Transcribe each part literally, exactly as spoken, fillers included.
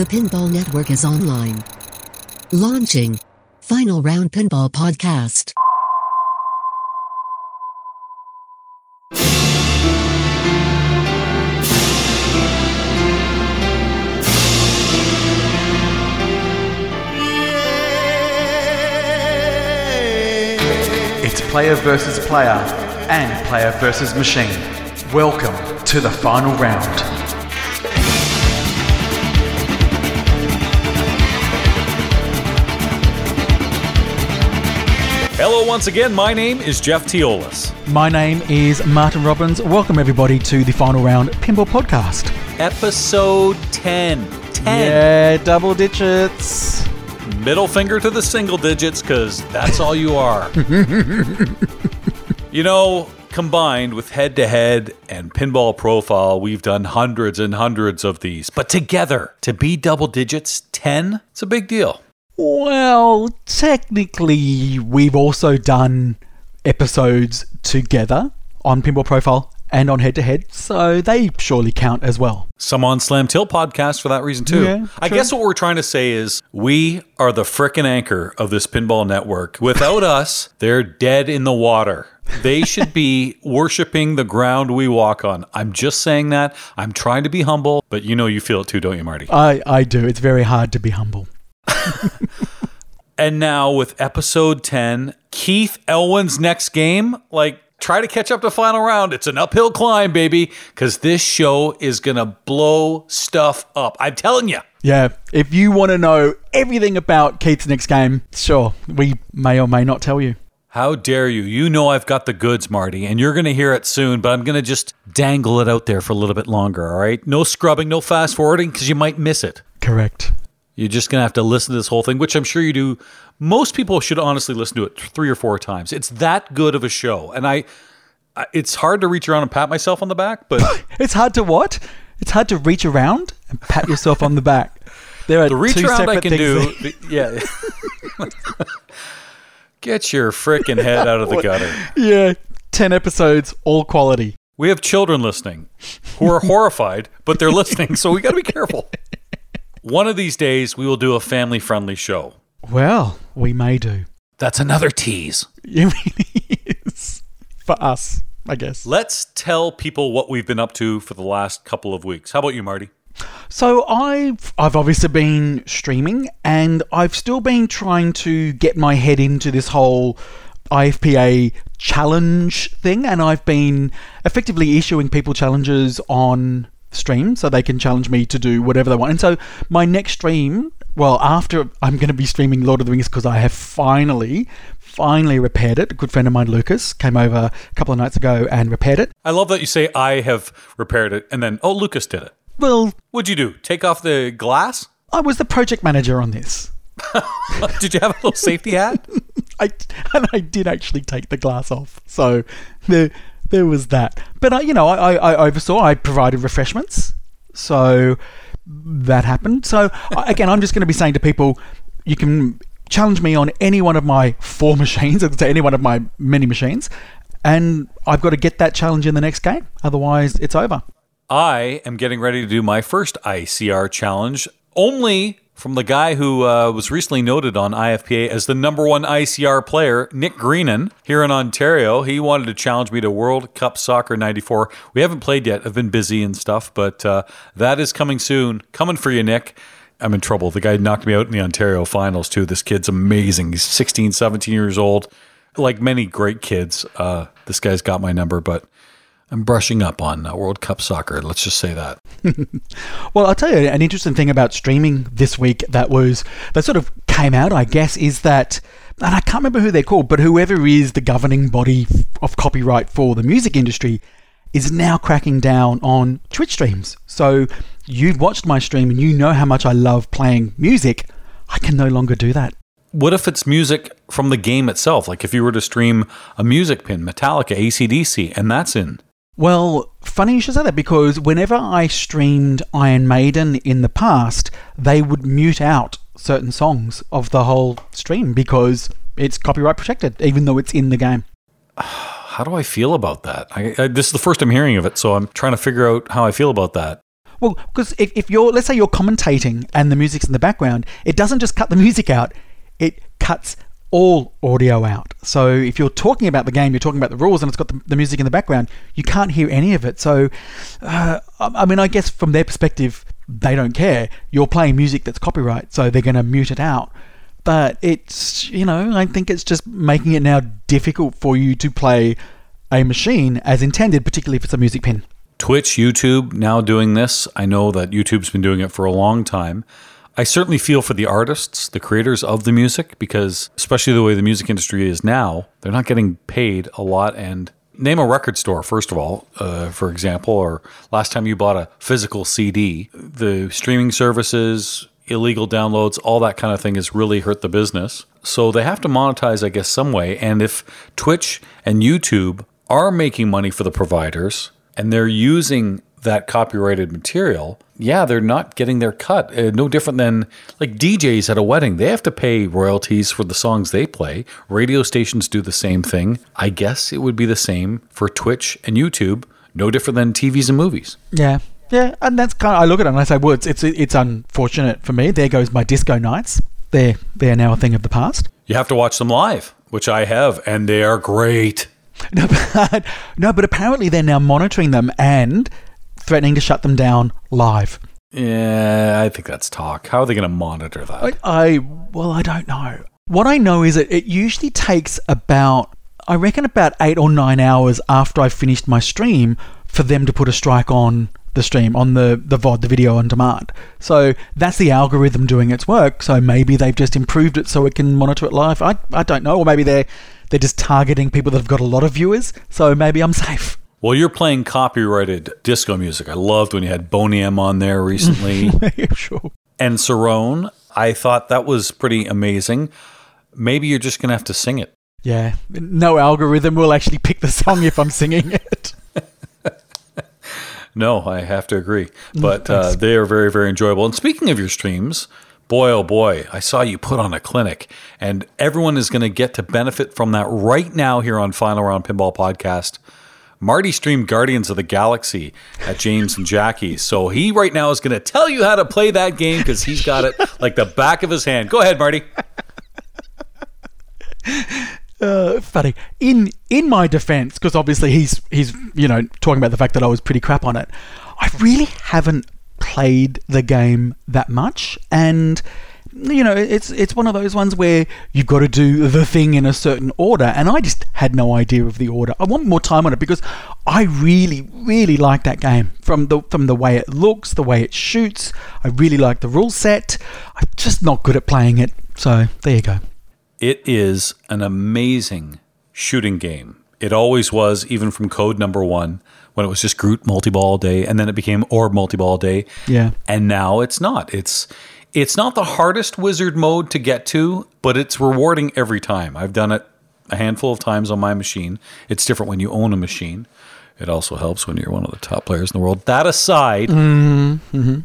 The Pinball Network is online. Launching Final Round Pinball Podcast. It's player versus player and player versus machine. Welcome to the final round. Hello once again, my name is Jeff Teolis. My name is Martin Robbins. Welcome everybody to the Final Round Pinball Podcast. Episode ten. ten. Yeah, double digits. Middle finger to the single digits, because that's all you are. You know, combined with head-to-head and pinball profile, we've done hundreds and hundreds of these. But together, to be double digits, ten, it's a big deal. Well, technically, we've also done episodes together on Pinball Profile and on Head to Head, so they surely count as well. Some on Slam Till podcast for that reason, too. Yeah, I guess what we're trying to say is we are the frickin' anchor of this pinball network. Without us, they're dead in the water. They should be worshiping the ground we walk on. I'm just saying that. I'm trying to be humble, but you know you feel it too, don't you, Marty? I, I do. It's very hard to be humble. And now with episode ten, Keith Elwin's next game, like try to catch up to final round. It's an uphill climb, baby, because this show is going to blow stuff up. I'm telling you. Yeah. If you want to know everything about Keith's next game, sure, we may or may not tell you. How dare you? You know I've got the goods, Marty, and you're going to hear it soon, but I'm going to just dangle it out there for a little bit longer, all right? No scrubbing, no fast forwarding, because you might miss it. Correct. You're just going to have to listen to this whole thing, which I'm sure you do. Most people should honestly listen to it three or four times. It's that good of a show. And I, I it's hard to reach around and pat myself on the back, but... It's hard to what? It's hard to reach around and pat yourself on the back. There are the reach two around separate I can do. That- yeah. Get your freaking head out of the gutter. Yeah. ten episodes, all quality. We have children listening who are horrified, but they're listening. So we got to be careful. One of these days, we will do a family-friendly show. Well, we may do. That's another tease. It really is. For us, I guess. Let's tell people what we've been up to for the last couple of weeks. How about you, Marty? So I've, I've obviously been streaming, and I've still been trying to get my head into this whole I F P A challenge thing, and I've been effectively issuing people challenges on stream so they can challenge me to do whatever they want. And so my next stream, well, after I'm going to be streaming Lord of the Rings, because I have finally finally repaired it. A good friend of mine, Lucas, came over a couple of nights ago and repaired it. I love that you say I have repaired it and then, oh, Lucas did it. Well, what'd you do, take off the glass? I was the project manager on this. Did you have a little safety hat? I and I did actually take the glass off, so the there was that. But, I, you know, I, I oversaw, I provided refreshments. So that happened. So, again, I'm just going to be saying to people, you can challenge me on any one of my four machines, or any one of my many machines, and I've got to get that challenge in the next game. Otherwise, it's over. I am getting ready to do my first I C R challenge, only from the guy who uh, was recently noted on I F P A as the number one I C R player, Nick Greenan, here in Ontario. He wanted to challenge me to World Cup Soccer ninety-four. We haven't played yet. I've been busy and stuff, but uh, that is coming soon. Coming for you, Nick. I'm in trouble. The guy knocked me out in the Ontario finals, too. This kid's amazing. He's sixteen, seventeen years old. Like many great kids, uh, this guy's got my number, but I'm brushing up on uh, World Cup Soccer. Let's just say that. Well, I'll tell you an interesting thing about streaming this week that was that sort of came out, I guess, is that, and I can't remember who they're called, but whoever is the governing body of copyright for the music industry is now cracking down on Twitch streams. So you've watched my stream and you know how much I love playing music. I can no longer do that. What if it's music from the game itself? Like if you were to stream a music pin, Metallica, A C D C, and that's in... Well, funny you should say that, because whenever I streamed Iron Maiden in the past, they would mute out certain songs of the whole stream because it's copyright protected, even though it's in the game. How do I feel about that? I, I, this is the first I'm hearing of it, so I'm trying to figure out how I feel about that. Well, because if, if you're, let's say you're commentating and the music's in the background, it doesn't just cut the music out, it cuts all audio out. So if you're talking about the game, you're talking about the rules, and it's got the, the music in the background, you can't hear any of it. So, uh, I mean, I guess from their perspective, they don't care. You're playing music that's copyright, so they're going to mute it out. But it's, you know, I think it's just making it now difficult for you to play a machine as intended, particularly if it's a music pin. Twitch, YouTube now doing this. I know that YouTube's been doing it for a long time. I certainly feel for the artists, the creators of the music, because especially the way the music industry is now, they're not getting paid a lot. And name a record store, first of all, uh, for example, or last time you bought a physical C D. The streaming services, illegal downloads, all that kind of thing has really hurt the business. So they have to monetize, I guess, some way. And if Twitch and YouTube are making money for the providers and they're using that copyrighted material, yeah, they're not getting their cut. Uh, no different than like D Js at a wedding. They have to pay royalties for the songs they play. Radio stations do the same thing. I guess it would be the same for Twitch and YouTube. No different than T Vs and movies. Yeah. Yeah, and that's kind of, I look at it and I say, well, it's, it's, it's unfortunate for me. There goes my disco nights. They're, they're now a thing of the past. You have to watch them live, which I have, and they are great. No, but, no, but apparently they're now monitoring them and threatening to shut them down live. Yeah, I think that's talk. How are they going to monitor that? I, I well, I don't know. What I know is that it usually takes about, I reckon about eight or nine hours after I've finished my stream for them to put a strike on the stream, on the, the V O D, the video on demand. So that's the algorithm doing its work. So maybe they've just improved it so it can monitor it live. I I don't know. Or maybe they're, they're just targeting people that have got a lot of viewers. So maybe I'm safe. Well, you're playing copyrighted disco music. I loved when you had Boney M on there recently. Sure. And Cerrone. I thought that was pretty amazing. Maybe you're just going to have to sing it. Yeah. No algorithm will actually pick the song if I'm singing it. No, I have to agree. But uh, they are very, very enjoyable. And speaking of your streams, boy, oh boy, I saw you put on a clinic. And everyone is going to get to benefit from that right now here on Final Round Pinball Podcast. Marty streamed Guardians of the Galaxy at James and Jackie. So he right now is going to tell you how to play that game because he's got it like the back of his hand. Go ahead, Marty. Uh, funny. In in my defense, because obviously he's he's you know talking about the fact that I was pretty crap on it, I really haven't played the game that much, and you know it's it's one of those ones where you've got to do the thing in a certain order, and I just had no idea of the order. I want more time on it because I really really like that game from the from the way it looks, the way it shoots. I really like the rule set. I'm just not good at playing it, so there you go. It is an amazing shooting game. It always was, even from Code Number One, when it was just Groot multi-ball day, and then it became Orb multi-ball day. Yeah. And now it's not. It's it's not the hardest wizard mode to get to, but it's rewarding every time. I've done it a handful of times on my machine. It's different when you own a machine. It also helps when you're one of the top players in the world. That aside, mm-hmm.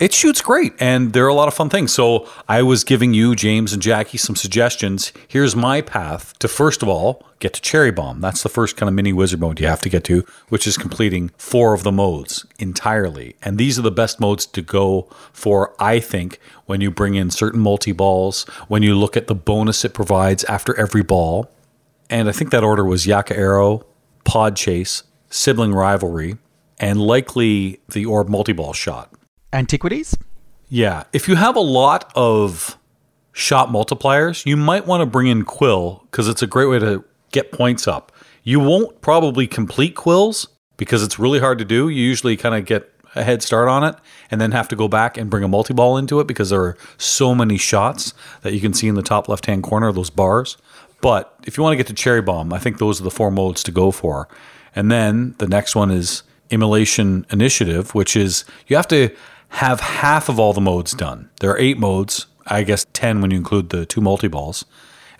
It shoots great, and there are a lot of fun things. So I was giving you, James and Jackie, some suggestions. Here's my path to, first of all, get to Cherry Bomb. That's the first kind of mini wizard mode you have to get to, which is completing four of the modes entirely. And these are the best modes to go for, I think, when you bring in certain multi-balls, when you look at the bonus it provides after every ball. And I think that order was Yaka Arrow, Pod Chase, Sibling Rivalry, and likely the Orb multi-ball shot. Antiquities? Yeah. If you have a lot of shot multipliers, you might want to bring in Quill because it's a great way to get points up. You won't probably complete Quills because it's really hard to do. You usually kind of get a head start on it and then have to go back and bring a multi-ball into it because there are so many shots that you can see in the top left-hand corner of those bars. But if you want to get to Cherry Bomb, I think those are the four modes to go for. And then the next one is Immolation Initiative, which is you have to have half of all the modes done. There are eight modes, I guess ten when you include the two multi-balls.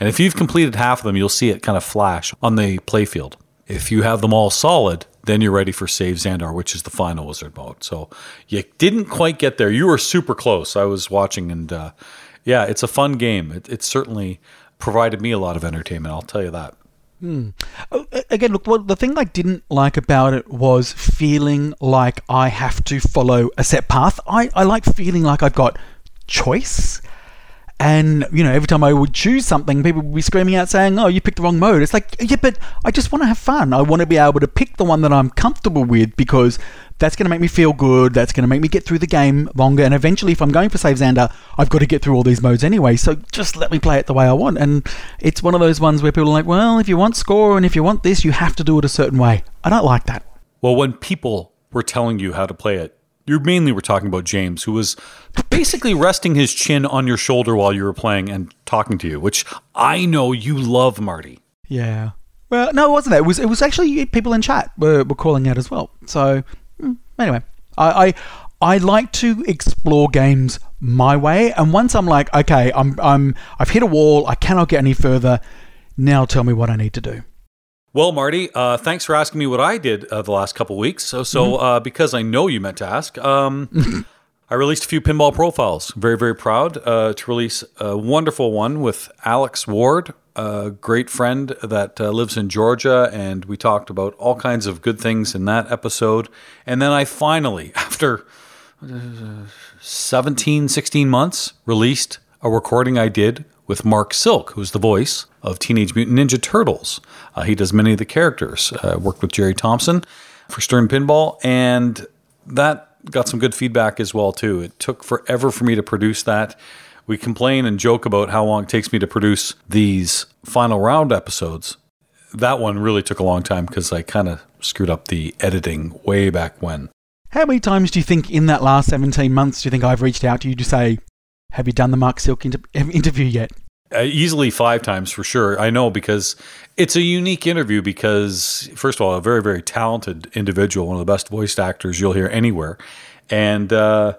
And if you've completed half of them, you'll see it kind of flash on the playfield. If you have them all solid, then you're ready for Save Xandar, which is the final wizard mode. So you didn't quite get there. You were super close. I was watching, and uh, yeah, it's a fun game. It, it certainly provided me a lot of entertainment, I'll tell you that. Hmm. Again, look, well, the thing I didn't like about it was feeling like I have to follow a set path. I, I like feeling like I've got choice. And, you know, every time I would choose something, people would be screaming out saying, oh, you picked the wrong mode. It's like, yeah, but I just want to have fun. I want to be able to pick the one that I'm comfortable with because that's going to make me feel good. That's going to make me get through the game longer. And eventually, if I'm going for Save Xander, I've got to get through all these modes anyway. So just let me play it the way I want. And it's one of those ones where people are like, well, if you want score and if you want this, you have to do it a certain way. I don't like that. Well, when people were telling you how to play it, you mainly were talking about James, who was basically resting his chin on your shoulder while you were playing and talking to you, which I know you love, Marty. Yeah. Well, no, it wasn't that. It was, it was actually people in chat were, were calling out as well. So, anyway, I, I I like to explore games my way. And once I'm like, okay, I'm I'm I've hit a wall. I cannot get any further. Now tell me what I need to do. Well, Marty, uh, thanks for asking me what I did uh, the last couple of weeks. So, so mm-hmm. uh, because I know you meant to ask, um, I released a few pinball profiles. Very, very proud uh, to release a wonderful one with Alex Ward, a great friend that uh, lives in Georgia, and we talked about all kinds of good things in that episode. And then I finally, after seventeen, sixteen months, released a recording I did with Mark Silk, who's the voice of Teenage Mutant Ninja Turtles. Uh, he does many of the characters. Uh, worked with Jerry Thompson for Stern Pinball, and that got some good feedback as well, too. It took forever for me to produce that. We complain and joke about how long it takes me to produce these final round episodes. That one really took a long time because I kind of screwed up the editing way back when. How many times do you think in that last seventeen months do you think I've reached out to you to say, have you done the Mark Silk inter- interview yet? Uh, easily five times for sure. I know, because it's a unique interview because, first of all, a very, very talented individual, one of the best voice actors you'll hear anywhere. And uh,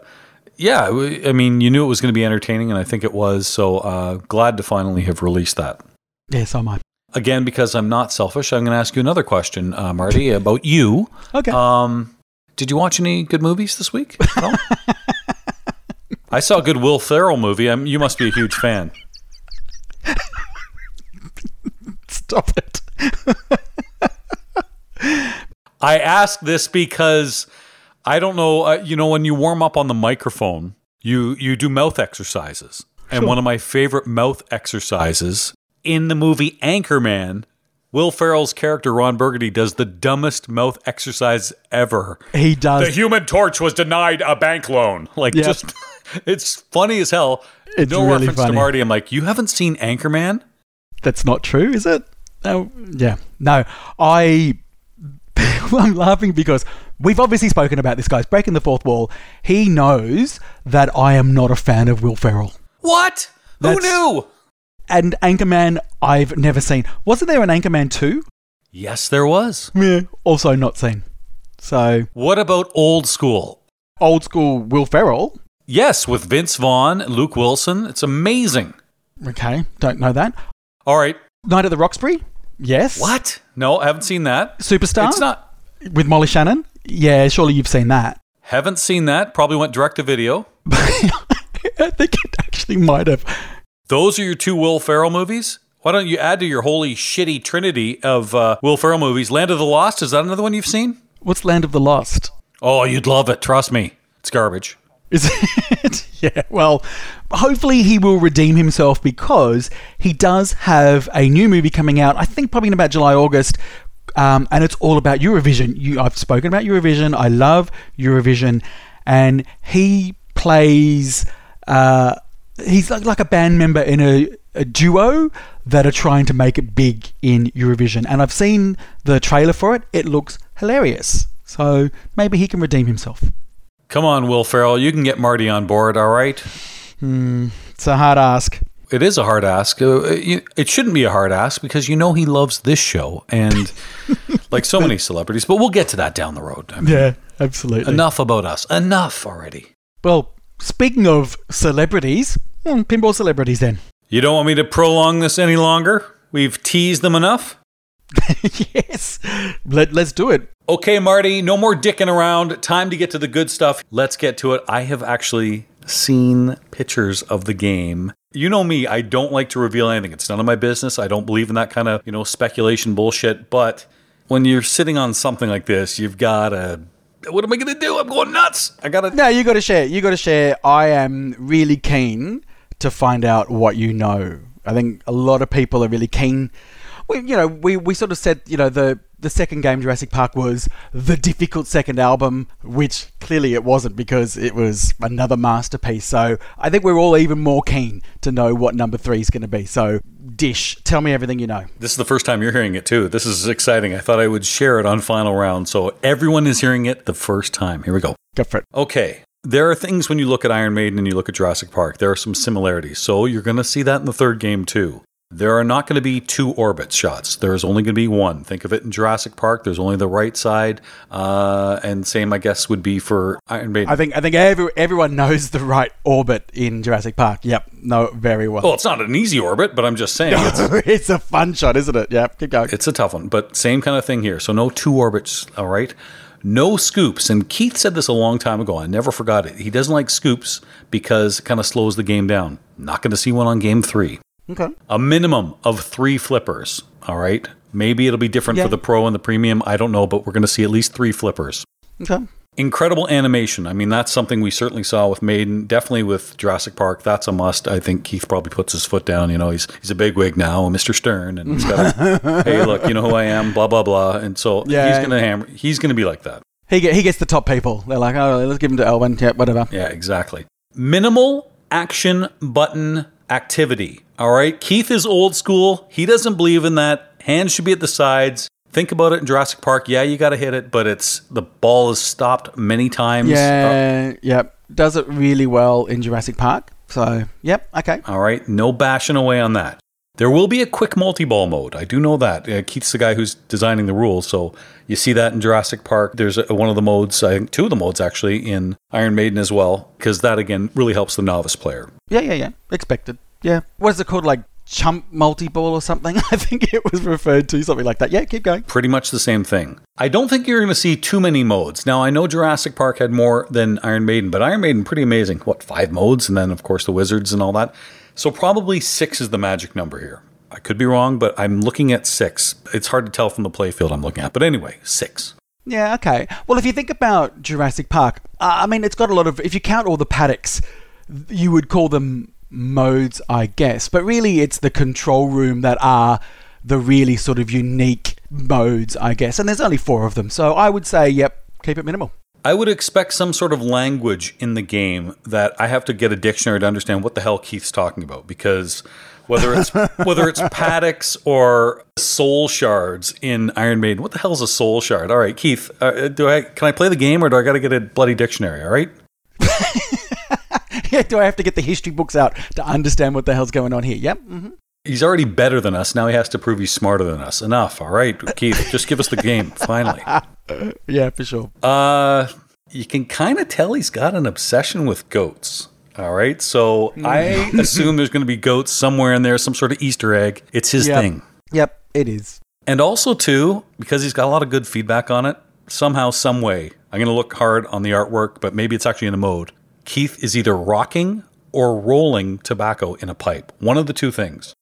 yeah, I mean, you knew it was going to be entertaining, and I think it was. So uh, glad to finally have released that. Yes, I might. Again, because I'm not selfish, I'm going to ask you another question, uh, Marty, about you. Okay. Um, did you watch any good movies this week? No? I saw a good Will Ferrell movie. I'm, you must be a huge fan. Stop it. I ask this because I don't know, uh, you know, when you warm up on the microphone, you, you do mouth exercises. And sure. One of my favorite mouth exercises in the movie Anchorman, Will Ferrell's character, Ron Burgundy, does the dumbest mouth exercise ever. He does. The Human Torch was denied a bank loan. Like, yeah. just, it's funny as hell. It's no really reference funny. To Marty. I'm like, you haven't seen Anchorman? That's not true, is it? No. Yeah. No, I, I'm laughing because we've obviously spoken about this guy's breaking the fourth wall. He knows that I am not a fan of Will Ferrell. What? That's, who knew? And Anchorman, I've never seen. Wasn't there an Anchorman two? Yes, there was. Yeah, also not seen. So. What about Old School? Old School Will Ferrell? Yes, with Vince Vaughn, Luke Wilson. It's amazing. Okay, don't know that. All right. Night at the Roxbury? Yes. What? No, I haven't seen that. Superstar? It's not. With Molly Shannon? Yeah, surely you've seen that. Haven't seen that. Probably went direct to video. I think it actually might have. Those are your two Will Ferrell movies? Why don't you add to your holy shitty trinity of uh, Will Ferrell movies? Land of the Lost? Is that another one you've seen? What's Land of the Lost? Oh, you'd love it. Trust me. It's garbage. Is it? Yeah. Well, hopefully he will redeem himself because he does have a new movie coming out, I think probably in about July, August, um, and it's all about Eurovision. You, I've spoken about Eurovision. I love Eurovision. And he plays... Uh, He's like, like a band member in a, a duo that are trying to make it big in Eurovision. And I've seen the trailer for it. It looks hilarious. So maybe he can redeem himself. Come on, Will Ferrell. You can get Marty on board, all right? Mm, it's a hard ask. It is a hard ask. It shouldn't be a hard ask because you know he loves this show and like so many celebrities. But we'll get to that down the road. I mean, yeah, absolutely. Enough about us. Enough already. Well, speaking of celebrities, pinball celebrities then. You don't want me to prolong this any longer? We've teased them enough? Yes. Let, let's do it. Okay, Marty, no more dicking around. Time to get to the good stuff. Let's get to it. I have actually seen pictures of the game you know me, I don't like to reveal anything. It's none of my business. I don't believe in that kind of, you know, speculation bullshit. But when you're sitting on something like this, you've got to... What am I going to do? I'm going nuts. I got to... No, you got to share. You got to share. I am really keen to find out what you know. I think a lot of people are really keen. We, you know, we, we sort of said, you know, the... The second game, Jurassic Park, was the difficult second album, which clearly it wasn't because it was another masterpiece. So I think we're all even more keen to know what number three is going to be. So Dish, tell me everything you know. This is the first time you're hearing it too. This is exciting. I thought I would share it on Final Round. So everyone is hearing it the first time. Here we go. Go for it. Okay. There are things when you look at Iron Maiden and you look at Jurassic Park, there are some similarities. So you're going to see that in the third game too. There are not going to be two orbit shots. There is only going to be one. Think of it in Jurassic Park. There's only the right side, uh, and same, I guess, would be for Iron Maiden. I think I think every, everyone knows the right orbit in Jurassic Park. Yep, no, very well. Well, it's not an easy orbit, but I'm just saying. No, it's, it's a fun shot, isn't it? Yep, keep going. It's a tough one, but same kind of thing here. So no two orbits, all right? No scoops. And Keith said this a long time ago. I never forgot it. He doesn't like scoops because it kind of slows the game down. Not going to see one on game three. Okay. A minimum of three flippers, all right? Maybe it'll be different yeah. for the pro and the premium. I don't know, but we're going to see at least three flippers. Okay. Incredible animation. I mean, that's something we certainly saw with Maiden, definitely with Jurassic Park. That's a must. I think Keith probably puts his foot down. You know, he's he's a bigwig now, Mister Stern, and he's got a, hey, look, you know who I am, blah, blah, blah. And so yeah, he's going to hammer. He's going to be like that. He, get, he gets the top people. They're like, oh, let's give him to Elwin. Yeah, whatever. Yeah, exactly. Minimal action button activity. All right. Keith is old school. He doesn't believe in that. Hands should be at the sides. Think about it in Jurassic Park. Yeah, you got to hit it, but it's the ball is stopped many times. Yeah. Oh. Yep. Does it really well in Jurassic Park. So, yep. Okay. All right. No bashing away on that. There will be a quick multi-ball mode. I do know that. Uh, Keith's the guy who's designing the rules, so you see that in Jurassic Park. There's a, one of the modes, I think two of the modes actually, in Iron Maiden as well, because that, again, really helps the novice player. Yeah, yeah, yeah. Expected. Yeah. What is it called? Like chump multi-ball or something? I think it was referred to, something like that. Yeah, keep going. Pretty much the same thing. I don't think you're going to see too many modes. Now, I know Jurassic Park had more than Iron Maiden, but Iron Maiden, pretty amazing. What, five modes? And then, of course, the wizards and all that. So probably six is the magic number here. I could be wrong, but I'm looking at six. It's hard to tell from the playfield I'm looking at. But anyway, six. Yeah, okay. Well, if you think about Jurassic Park, uh, I mean, it's got a lot of... If you count all the paddocks, you would call them modes, I guess. But really, it's the control room that are the really sort of unique modes, I guess. And there's only four of them. So I would say, yep, keep it minimal. I would expect some sort of language in the game that I have to get a dictionary to understand what the hell Keith's talking about, because whether it's whether it's paddocks or soul shards in Iron Maiden, what the hell is a soul shard? All right, Keith, uh, do I can I play the game or do I got to get a bloody dictionary? All right. Yeah, do I have to get the history books out to understand what the hell's going on here? Yep. Mm-hmm. He's already better than us. Now he has to prove he's smarter than us. Enough. All right, Keith, just give us the game, finally. Yeah, for sure. Uh, you can kind of tell he's got an obsession with goats. All right, so I assume there's going to be goats somewhere in there, some sort of Easter egg. It's his yep. thing. Yep, it is. And also, too, because he's got a lot of good feedback on it, somehow, some way, I'm going to look hard on the artwork, but maybe it's actually in a mode. Keith is either rocking or rolling tobacco in a pipe. One of the two things.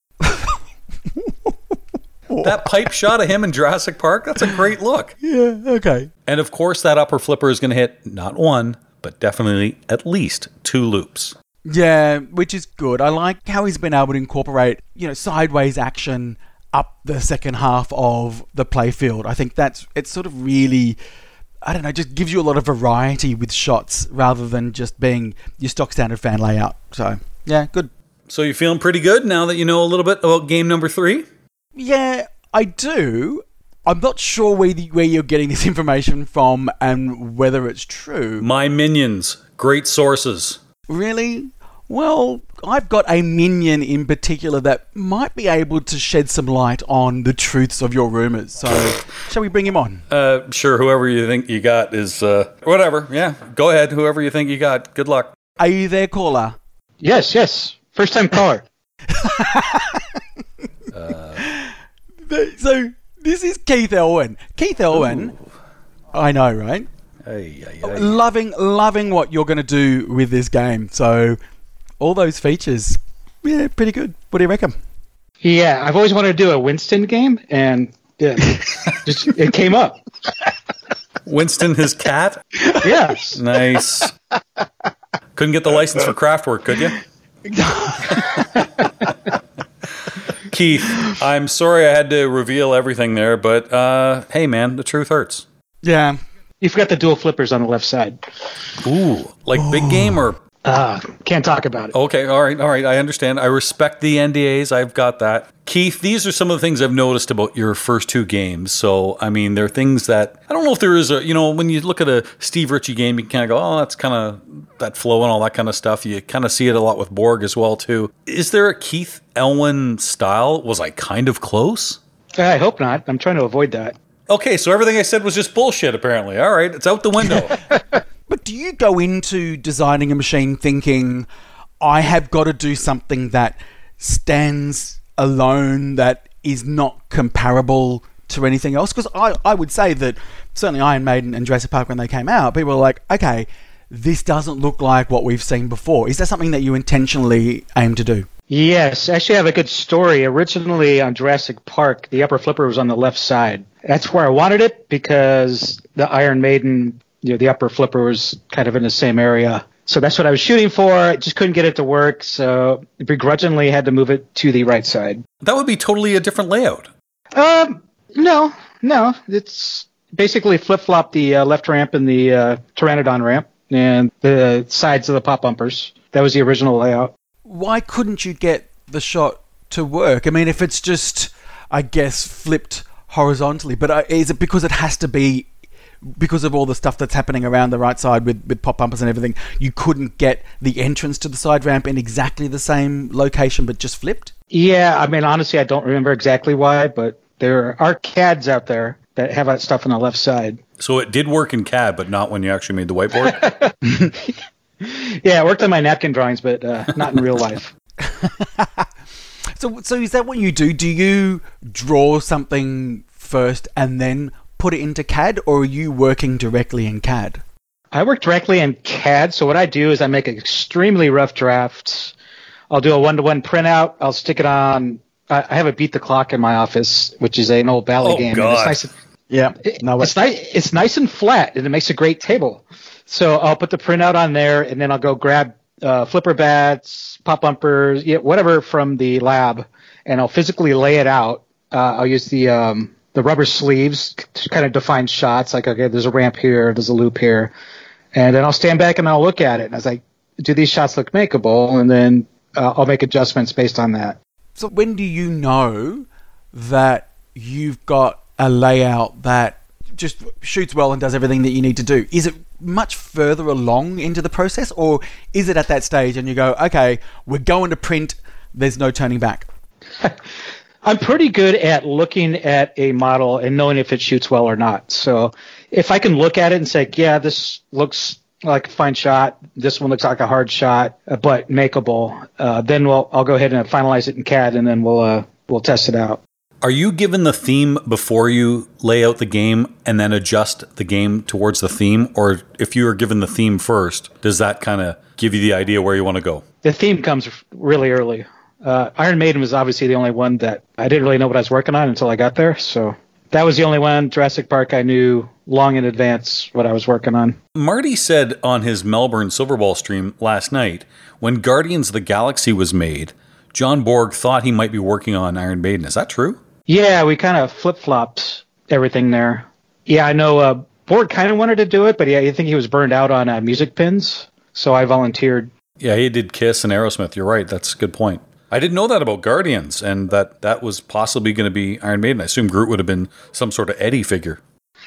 That pipe shot of him in Jurassic Park, that's a great look. Yeah, okay. And of course, that upper flipper is going to hit not one, but definitely at least two loops. Yeah, which is good. I like how he's been able to incorporate, you know, sideways action up the second half of the playfield. I think that's, it's sort of really... I don't know, just gives you a lot of variety with shots rather than just being your stock standard fan layout. So, yeah, good. So you're feeling pretty good now that you know a little bit about game number three? Yeah, I do. I'm not sure where, the, where you're getting this information from and whether it's true. My minions, great sources. Really? Well, I've got a minion in particular that might be able to shed some light on the truths of your rumors. So, shall we bring him on? Uh, sure, whoever you think you got is... Uh, whatever, yeah. Go ahead, whoever you think you got. Good luck. Are you there, caller? Yes, yes. First-time caller. uh. So, this is Keith Elwin. Keith Elwin, ooh. I know, right? Ay, ay, ay. Loving, loving what you're going to do with this game, so... All those features. yeah, pretty good. What do you reckon? Yeah, I've always wanted to do a Winston game, and yeah, just it came up. Winston, his cat? Yes. Nice. Couldn't get the license for Kraftwerk, could you? Keith, I'm sorry I had to reveal everything there, but uh, hey, man, the truth hurts. Yeah. You forgot the dual flippers on the left side. Ooh, like Ooh. Big game or? Uh, can't talk about it. Okay, all right, all right, I understand. I respect the N D As, I've got that. Keith, these are some of the things I've noticed about your first two games. So, I mean, there are things that, I don't know if there is a, you know, when you look at a Steve Ritchie game, you kind of go, oh, that's kind of, that flow and all that kind of stuff. You kind of see it a lot with Borg as well, too. Is there a Keith Elwin style? Was I kind of close? I hope not. I'm trying to avoid that. Okay, so everything I said was just bullshit, apparently. All right, it's out the window. But do you go into designing a machine thinking, I have got to do something that stands alone, that is not comparable to anything else? Because I, I would say that certainly Iron Maiden and Jurassic Park, when they came out, people were like, okay, this doesn't look like what we've seen before. Is that something that you intentionally aim to do? Yes, actually I have a good story. Originally on Jurassic Park, the upper flipper was on the left side. That's where I wanted it because the Iron Maiden, you know, the upper flipper was kind of in the same area. So that's what I was shooting for. I just couldn't get it to work, so begrudgingly had to move it to the right side. That would be totally a different layout. Um, no, no. It's basically flip-flop the uh, left ramp and the uh, pteranodon ramp and the sides of the pop bumpers. That was the original layout. Why couldn't you get the shot to work? I mean, if it's just, I guess, flipped horizontally, but is it because it has to be, because of all the stuff that's happening around the right side with, with pop bumpers and everything, you couldn't get the entrance to the side ramp in exactly the same location but just flipped? Yeah, I mean, honestly, I don't remember exactly why, but there are C A Ds out there that have that stuff on the left side. So it did work in C A D, but not when you actually made the whiteboard? Yeah, it worked on my napkin drawings, but uh, not in real life. so, so is that what you do? Do you draw something first and then put it into C A D, or are you working directly in C A D? I work directly in C A D, so what I do is I make an extremely rough draft. I'll do a one-to-one printout. I'll stick it on. I have a Beat the Clock in my office, which is an old ballet oh, game. God. It's nice and, yeah, it, no, it's nice. It's nice and flat, and it makes a great table. So I'll put the printout on there, and then I'll go grab uh, flipper bats, pop bumpers, yeah, whatever from the lab, and I'll physically lay it out. Uh, I'll use the um, – the rubber sleeves to kind of define shots, like, okay, there's a ramp here, there's a loop here. And then I'll stand back and I'll look at it. And I was like, do these shots look makeable? And then uh, I'll make adjustments based on that. So when do you know that you've got a layout that just shoots well and does everything that you need to do? Is it much further along into the process, or is it at that stage and you go, okay, we're going to print, there's no turning back? I'm pretty good at looking at a model and knowing if it shoots well or not. So if I can look at it and say, yeah, this looks like a fine shot, this one looks like a hard shot, but makeable, uh, then we'll, I'll go ahead and finalize it in C A D, and then we'll uh, we'll test it out. Are you given the theme before you lay out the game and then adjust the game towards the theme? Or if you are given the theme first, does that kind of give you the idea where you want to go? The theme comes really early. Uh, Iron Maiden was obviously the only one that I didn't really know what I was working on until I got there. So that was the only one. Jurassic Park, I knew long in advance what I was working on. Marty said on his Melbourne Silverball stream last night, when Guardians of the Galaxy was made, John Borg thought he might be working on Iron Maiden. Is that true? Yeah, we kind of flip-flopped everything there. Yeah, I know uh, Borg kind of wanted to do it, but yeah, I think he was burned out on uh, music pins. So I volunteered. Yeah, he did Kiss and Aerosmith. You're right. That's a good point. I didn't know that about Guardians, and that that was possibly going to be Iron Maiden. I assume Groot would have been some sort of Eddie figure.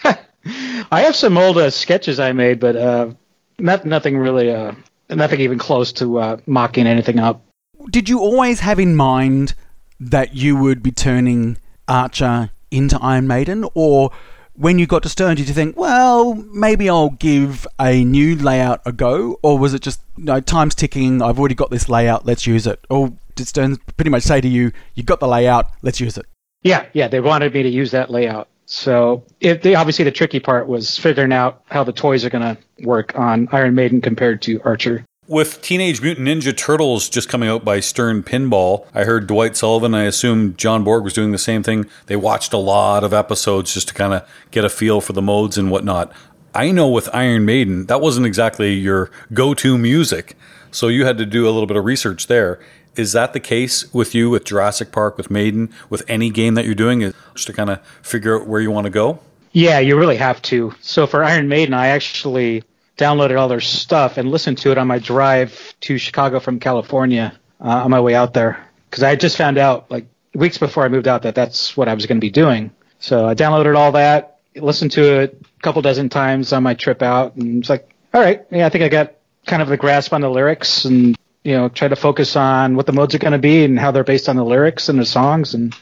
I have some old uh, sketches I made, but uh, not, nothing really, uh, nothing even close to uh, mocking anything up. Did you always have in mind that you would be turning Archer into Iron Maiden, or when you got to Stern, did you think, well, maybe I'll give a new layout a go, or was it just, you know, time's ticking, I've already got this layout, let's use it, or did Stern pretty much say to you, you got the layout, let's use it? Yeah, yeah, they wanted me to use that layout. So it, they, obviously the tricky part was figuring out how the toys are going to work on Iron Maiden compared to Archer. With Teenage Mutant Ninja Turtles just coming out by Stern Pinball, I heard Dwight Sullivan, I assume John Borg was doing the same thing. They watched a lot of episodes just to kind of get a feel for the modes and whatnot. I know with Iron Maiden, that wasn't exactly your go-to music, so you had to do a little bit of research there. Is that the case with you, with Jurassic Park, with Maiden, with any game that you're doing, just to kind of figure out where you want to go? Yeah, you really have to. So for Iron Maiden, I actually downloaded all their stuff and listened to it on my drive to Chicago from California uh, on my way out there. Because I just found out like weeks before I moved out that that's what I was going to be doing. So I downloaded all that, listened to it a couple dozen times on my trip out. And it's like, all right, yeah, I think I got kind of a grasp on the lyrics and, you know, try to focus on what the modes are going to be and how they're based on the lyrics and the songs. And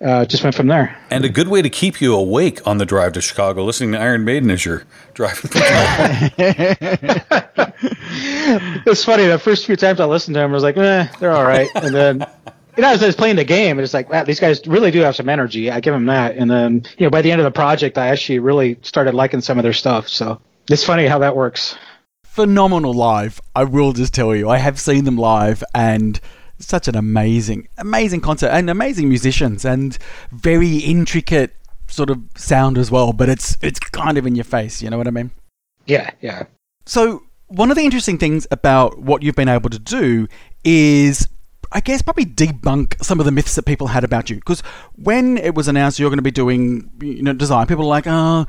Uh, just went from there. And a good way to keep you awake on the drive to Chicago, listening to Iron Maiden as you're driving. It's funny. The first few times I listened to them, I was like, eh, they're all right. And then, you know, as I was playing the game, it's like, wow, these guys really do have some energy. I give them that. And then, you know, by the end of the project, I actually really started liking some of their stuff. So it's funny how that works. Phenomenal live. I will just tell you, I have seen them live, and such an amazing, amazing concert and amazing musicians and very intricate sort of sound as well. But it's it's kind of in your face, you know what I mean? Yeah, yeah. So one of the interesting things about what you've been able to do is, I guess, probably debunk some of the myths that people had about you. Because when it was announced you're going to be doing, you know, design, people were like, oh,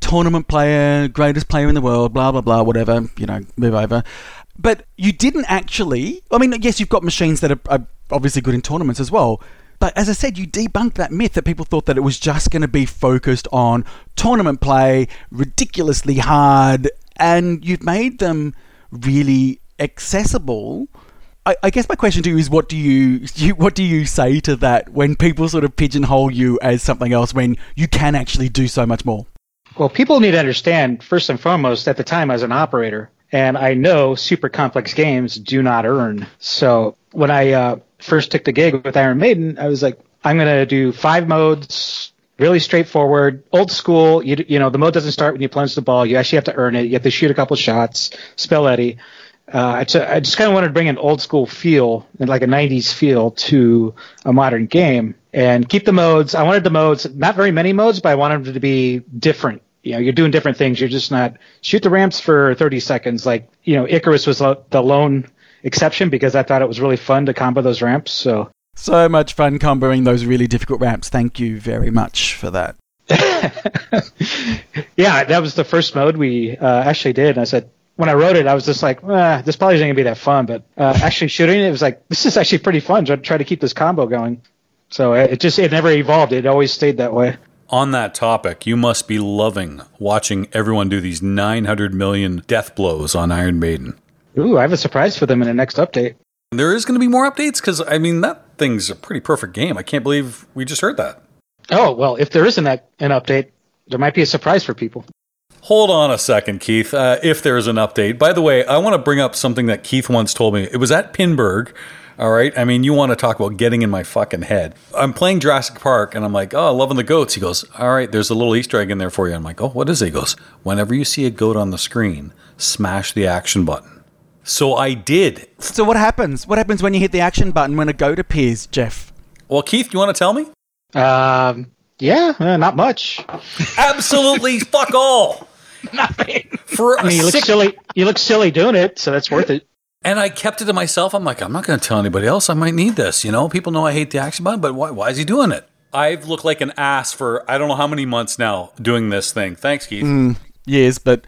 tournament player, greatest player in the world, blah, blah, blah, whatever, you know, move over. But you didn't actually, I mean, yes, you've got machines that are, are obviously good in tournaments as well. But as I said, you debunked that myth that people thought that it was just going to be focused on tournament play, ridiculously hard, and you've made them really accessible. I, I guess my question to you is, what do you, you what do you say to that when people sort of pigeonhole you as something else when you can actually do so much more? Well, people need to understand, first and foremost, at the time as an operator, and I know super complex games do not earn. So when I uh, first took the gig with Iron Maiden, I was like, I'm going to do five modes, really straightforward, old school. You, you know, the mode doesn't start when you plunge the ball. You actually have to earn it. You have to shoot a couple shots, spell Eddie. Uh, I, t- I just kind of wanted to bring an old school feel, like a nineties feel, to a modern game and keep the modes. I wanted the modes, not very many modes, but I wanted them to be different. You know, you're doing different things. You're just not shoot the ramps for thirty seconds. Like, you know, Icarus was the lone exception because I thought it was really fun to combo those ramps. So so much fun comboing those really difficult ramps. Thank you very much for that. Yeah, that was the first mode we uh, actually did. And I said, when I wrote it, I was just like, ah, this probably isn't going to be that fun. But uh, actually shooting it was like, this is actually pretty fun to try to keep this combo going. So it just, it never evolved. It always stayed that way. On that topic, you must be loving watching everyone do these nine hundred million death blows on Iron Maiden. Ooh, I have a surprise for them in the next update. There is going to be more updates because, I mean, that thing's a pretty perfect game. I can't believe we just heard that. Oh, well, if there isn't that, an update, there might be a surprise for people. Hold on a second, Keith, uh, if there is an update. By the way, I want to bring up something that Keith once told me. It was at Pinburg. All right. I mean, you want to talk about getting in my fucking head. I'm playing Jurassic Park and I'm like, oh, loving the goats. He goes, all right, there's a little Easter egg in there for you. I'm like, oh, what is it? He goes, whenever you see a goat on the screen, smash the action button. So I did. So what happens? What happens when you hit the action button when a goat appears, Jeff? Well, Keith, you want to tell me? Um, yeah, uh, not much. Absolutely fuck all. Nothing. For I mean, you, sick- look silly. you look silly doing it, so that's worth it. And I kept it to myself. I'm like, I'm not going to tell anybody else. I might need this. You know, people know I hate the action button, but why, why is he doing it? I've looked like an ass for I don't know how many months now doing this thing. Thanks, Keith. Mm, yes, but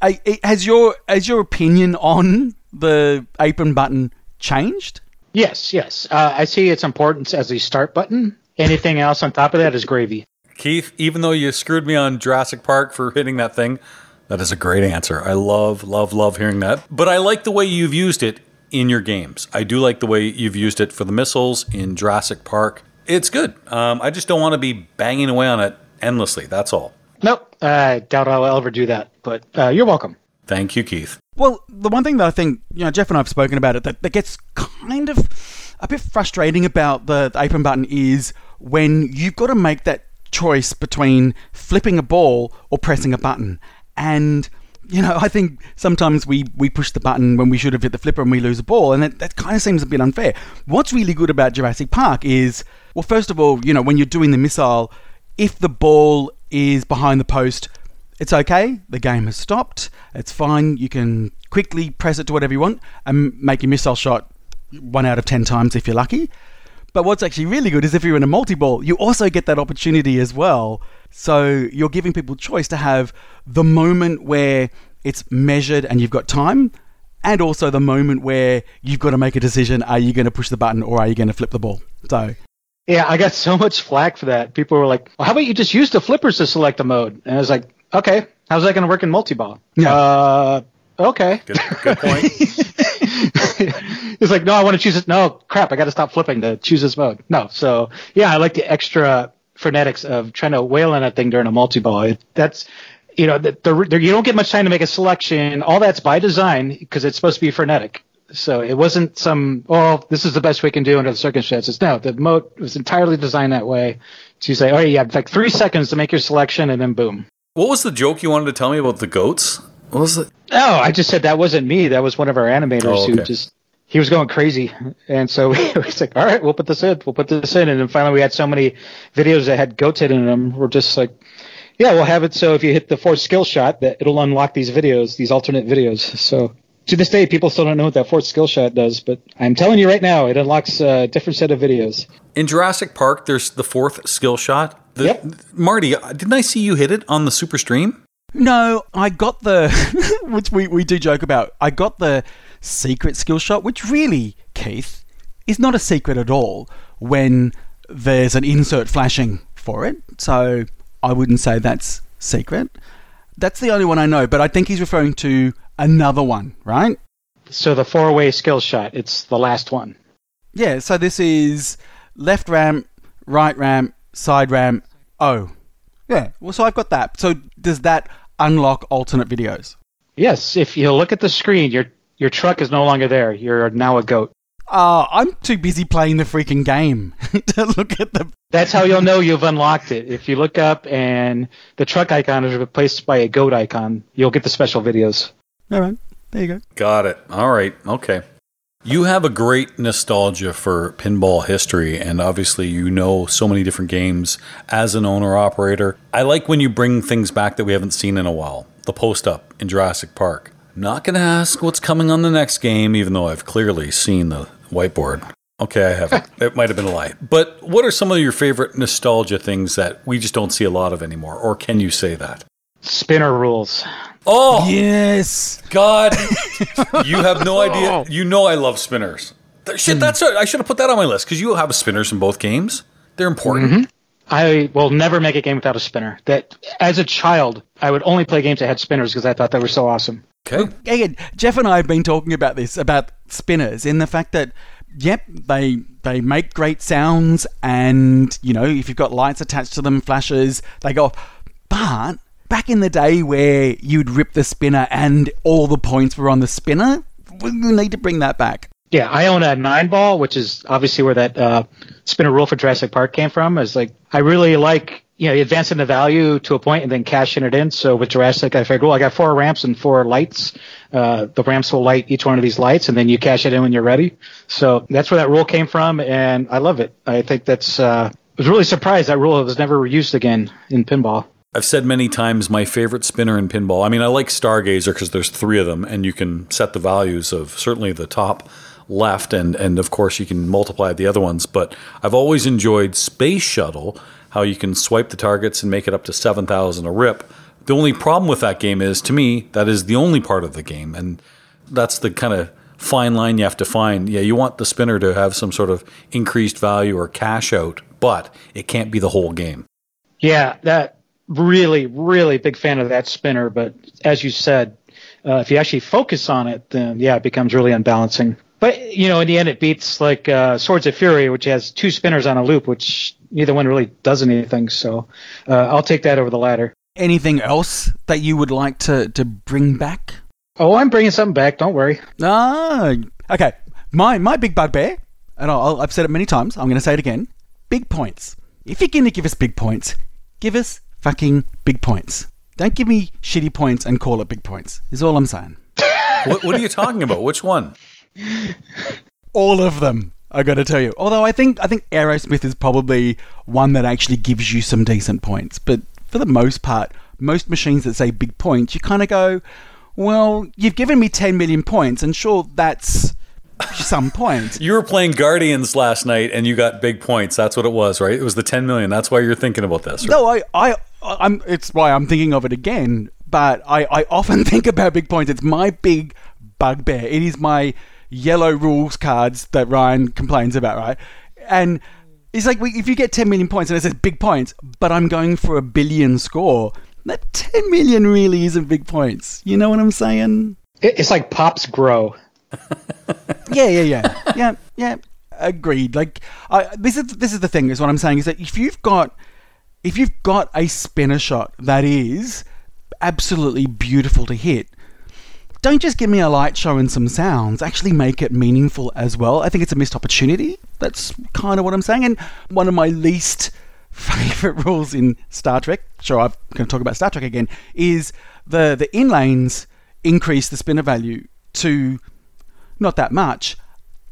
I, it, has your has your opinion on the apron button changed? Yes, yes. Uh, I see its importance as a start button. Anything else on top of that is gravy. Keith, even though you screwed me on Jurassic Park for hitting that thing, that is a great answer. I love, love, love hearing that. But I like the way you've used it in your games. I do like the way you've used it for the missiles in Jurassic Park. It's good. Um, I just don't want to be banging away on it endlessly. That's all. Nope. I doubt I'll ever do that. But uh, you're welcome. Thank you, Keith. Well, the one thing that I think, you know, Jeff and I have spoken about it, that, that gets kind of a bit frustrating about the, the apron button is when you've got to make that choice between flipping a ball or pressing a button. And you know, I think sometimes we, we push the button when we should have hit the flipper and we lose a ball, and that, that kind of seems a bit unfair. What's really good about Jurassic Park is, well, first of all, you know, when you're doing the missile, if the ball is behind the post, it's okay. The game has stopped. It's fine. You can quickly press it to whatever you want and make your missile shot one out of ten times if you're lucky. But what's actually really good is if you're in a multi-ball, you also get that opportunity as well. So you're giving people choice to have the moment where it's measured and you've got time, and also the moment where you've got to make a decision. Are you going to push the button or are you going to flip the ball? So, yeah, I got so much flack for that. People were like, well, how about you just use the flippers to select the mode? And I was like, okay, how's that going to work in multi-ball? Yeah. Uh, okay. Good, good point. It's like, no, I want to choose it. No, crap, I got to stop flipping to choose this mode. No. So, yeah, I like the extra frenetics of trying to wail on that thing during a multi-ball. It, that's, you know, the, the, you don't get much time to make a selection. All that's by design because it's supposed to be frenetic. So it wasn't some, oh, this is the best we can do under the circumstances. No, the mode was entirely designed that way to say, oh, yeah, you have like three seconds to make your selection and then boom. What was the joke you wanted to tell me about the goats? What was it? Oh, I just said that wasn't me. That was one of our animators oh, okay. who just... He was going crazy, and so we was like, all right, we'll put this in, we'll put this in, and then finally we had so many videos that had goats in them, we're just like, yeah, we'll have it so if you hit the fourth skill shot, that it'll unlock these videos, these alternate videos. So to this day, people still don't know what that fourth skill shot does, but I'm telling you right now, it unlocks a different set of videos. In Jurassic Park, there's the fourth skill shot. The, yep. Marty, didn't I see you hit it on the Super Stream? No, I got the, which we, we do joke about, I got the secret skill shot, which really, Keith, is not a secret at all when there's an insert flashing for it. So I wouldn't say that's secret. That's the only one I know, but I think he's referring to another one, right? So the four-way skill shot, it's the last one. Yeah, so this is left ramp, right ramp, side ramp, O. Yeah, well, so I've got that. So does that unlock alternate videos? Yes, if you look at the screen, your your truck is no longer there. You're now a goat. Uh, I'm too busy playing the freaking game to look at the... That's how you'll know you've unlocked it. If you look up and the truck icon is replaced by a goat icon, you'll get the special videos. All right, there you go. Got it. All right, okay. You have a great nostalgia for pinball history, and obviously you know so many different games as an owner-operator. I like when you bring things back that we haven't seen in a while. The post-up in Jurassic Park. Not going to ask what's coming on the next game, even though I've clearly seen the whiteboard. Okay, I haven't. It might have been a lie. But what are some of your favorite nostalgia things that we just don't see a lot of anymore? Or can you say that? Spinner rules. Oh yes, God! You have no idea. You know I love spinners. Shit, that's a, I should have put that on my list because you have spinners in both games. They're important. Mm-hmm. I will never make a game without a spinner. That as a child, I would only play games that had spinners because I thought they were so awesome. Okay. Again, Jeff and I have been talking about this about spinners in the fact that yep, they they make great sounds, and you know if you've got lights attached to them, flashes, they go off, but. Back in the day where you'd rip the spinner and all the points were on the spinner, we need to bring that back. Yeah, I own a nine ball, which is obviously where that uh, spinner rule for Jurassic Park came from. Is like I really like you know advancing the value to a point and then cashing it in. So with Jurassic, I figured, well, I got four ramps and four lights. Uh, the ramps will light each one of these lights, and then you cash it in when you're ready. So that's where that rule came from, and I love it. I think that's. Uh, I was really surprised that rule was never used again in pinball. I've said many times my favorite spinner in pinball. I mean, I like Stargazer because there's three of them, and you can set the values of certainly the top left, and, and of course you can multiply the other ones. But I've always enjoyed Space Shuttle, how you can swipe the targets and make it up to seven thousand a rip. The only problem with that game is, to me, that is the only part of the game, and that's the kind of fine line you have to find. Yeah, you want the spinner to have some sort of increased value or cash out, but it can't be the whole game. Yeah, that... Really, really big fan of that spinner, but as you said, uh, if you actually focus on it, then yeah, it becomes really unbalancing. But you know, in the end, it beats like uh, Swords of Fury, which has two spinners on a loop, which neither one really does anything. So uh, I'll take that over the latter. Anything else that you would like to, to bring back? Oh, I'm bringing something back. Don't worry. Ah, okay. My my big bugbear, and I'll, I've said it many times. I'm going to say it again. Big points. If you're going to give us big points, give us. Fucking big points. Don't give me shitty points and call it big points, is all I'm saying. What, what are you talking about? Which one? All of them, I got to tell you. Although I think I think Aerosmith is probably one that actually gives you some decent points. But for the most part, most machines that say big points, you kind of go, well, you've given me ten million points, and sure, that's some points. You were playing Guardians last night, and you got big points. That's what it was, right? It was the ten million. That's why you're thinking about this, right? No, I, I, I'm. It's why I'm thinking of it again. But I, I often think about big points. It's my big bugbear. It is my yellow rules cards that Ryan complains about, right? And it's like, if you get ten million points and it says big points, but I'm going for a billion score, that ten million really isn't big points. You know what I'm saying? It's like pops grow. yeah, yeah, yeah. Yeah, yeah. Agreed. Like, I, this is this is the thing, is what I'm saying, is that if you've got, if you've got a spinner shot that is absolutely beautiful to hit, don't just give me a light show and some sounds. Actually make it meaningful as well. I think it's a missed opportunity. That's kind of what I'm saying. And one of my least favourite rules in Star Trek, sure, I'm going to talk about Star Trek again, is the, the inlanes increase the spinner value to not that much,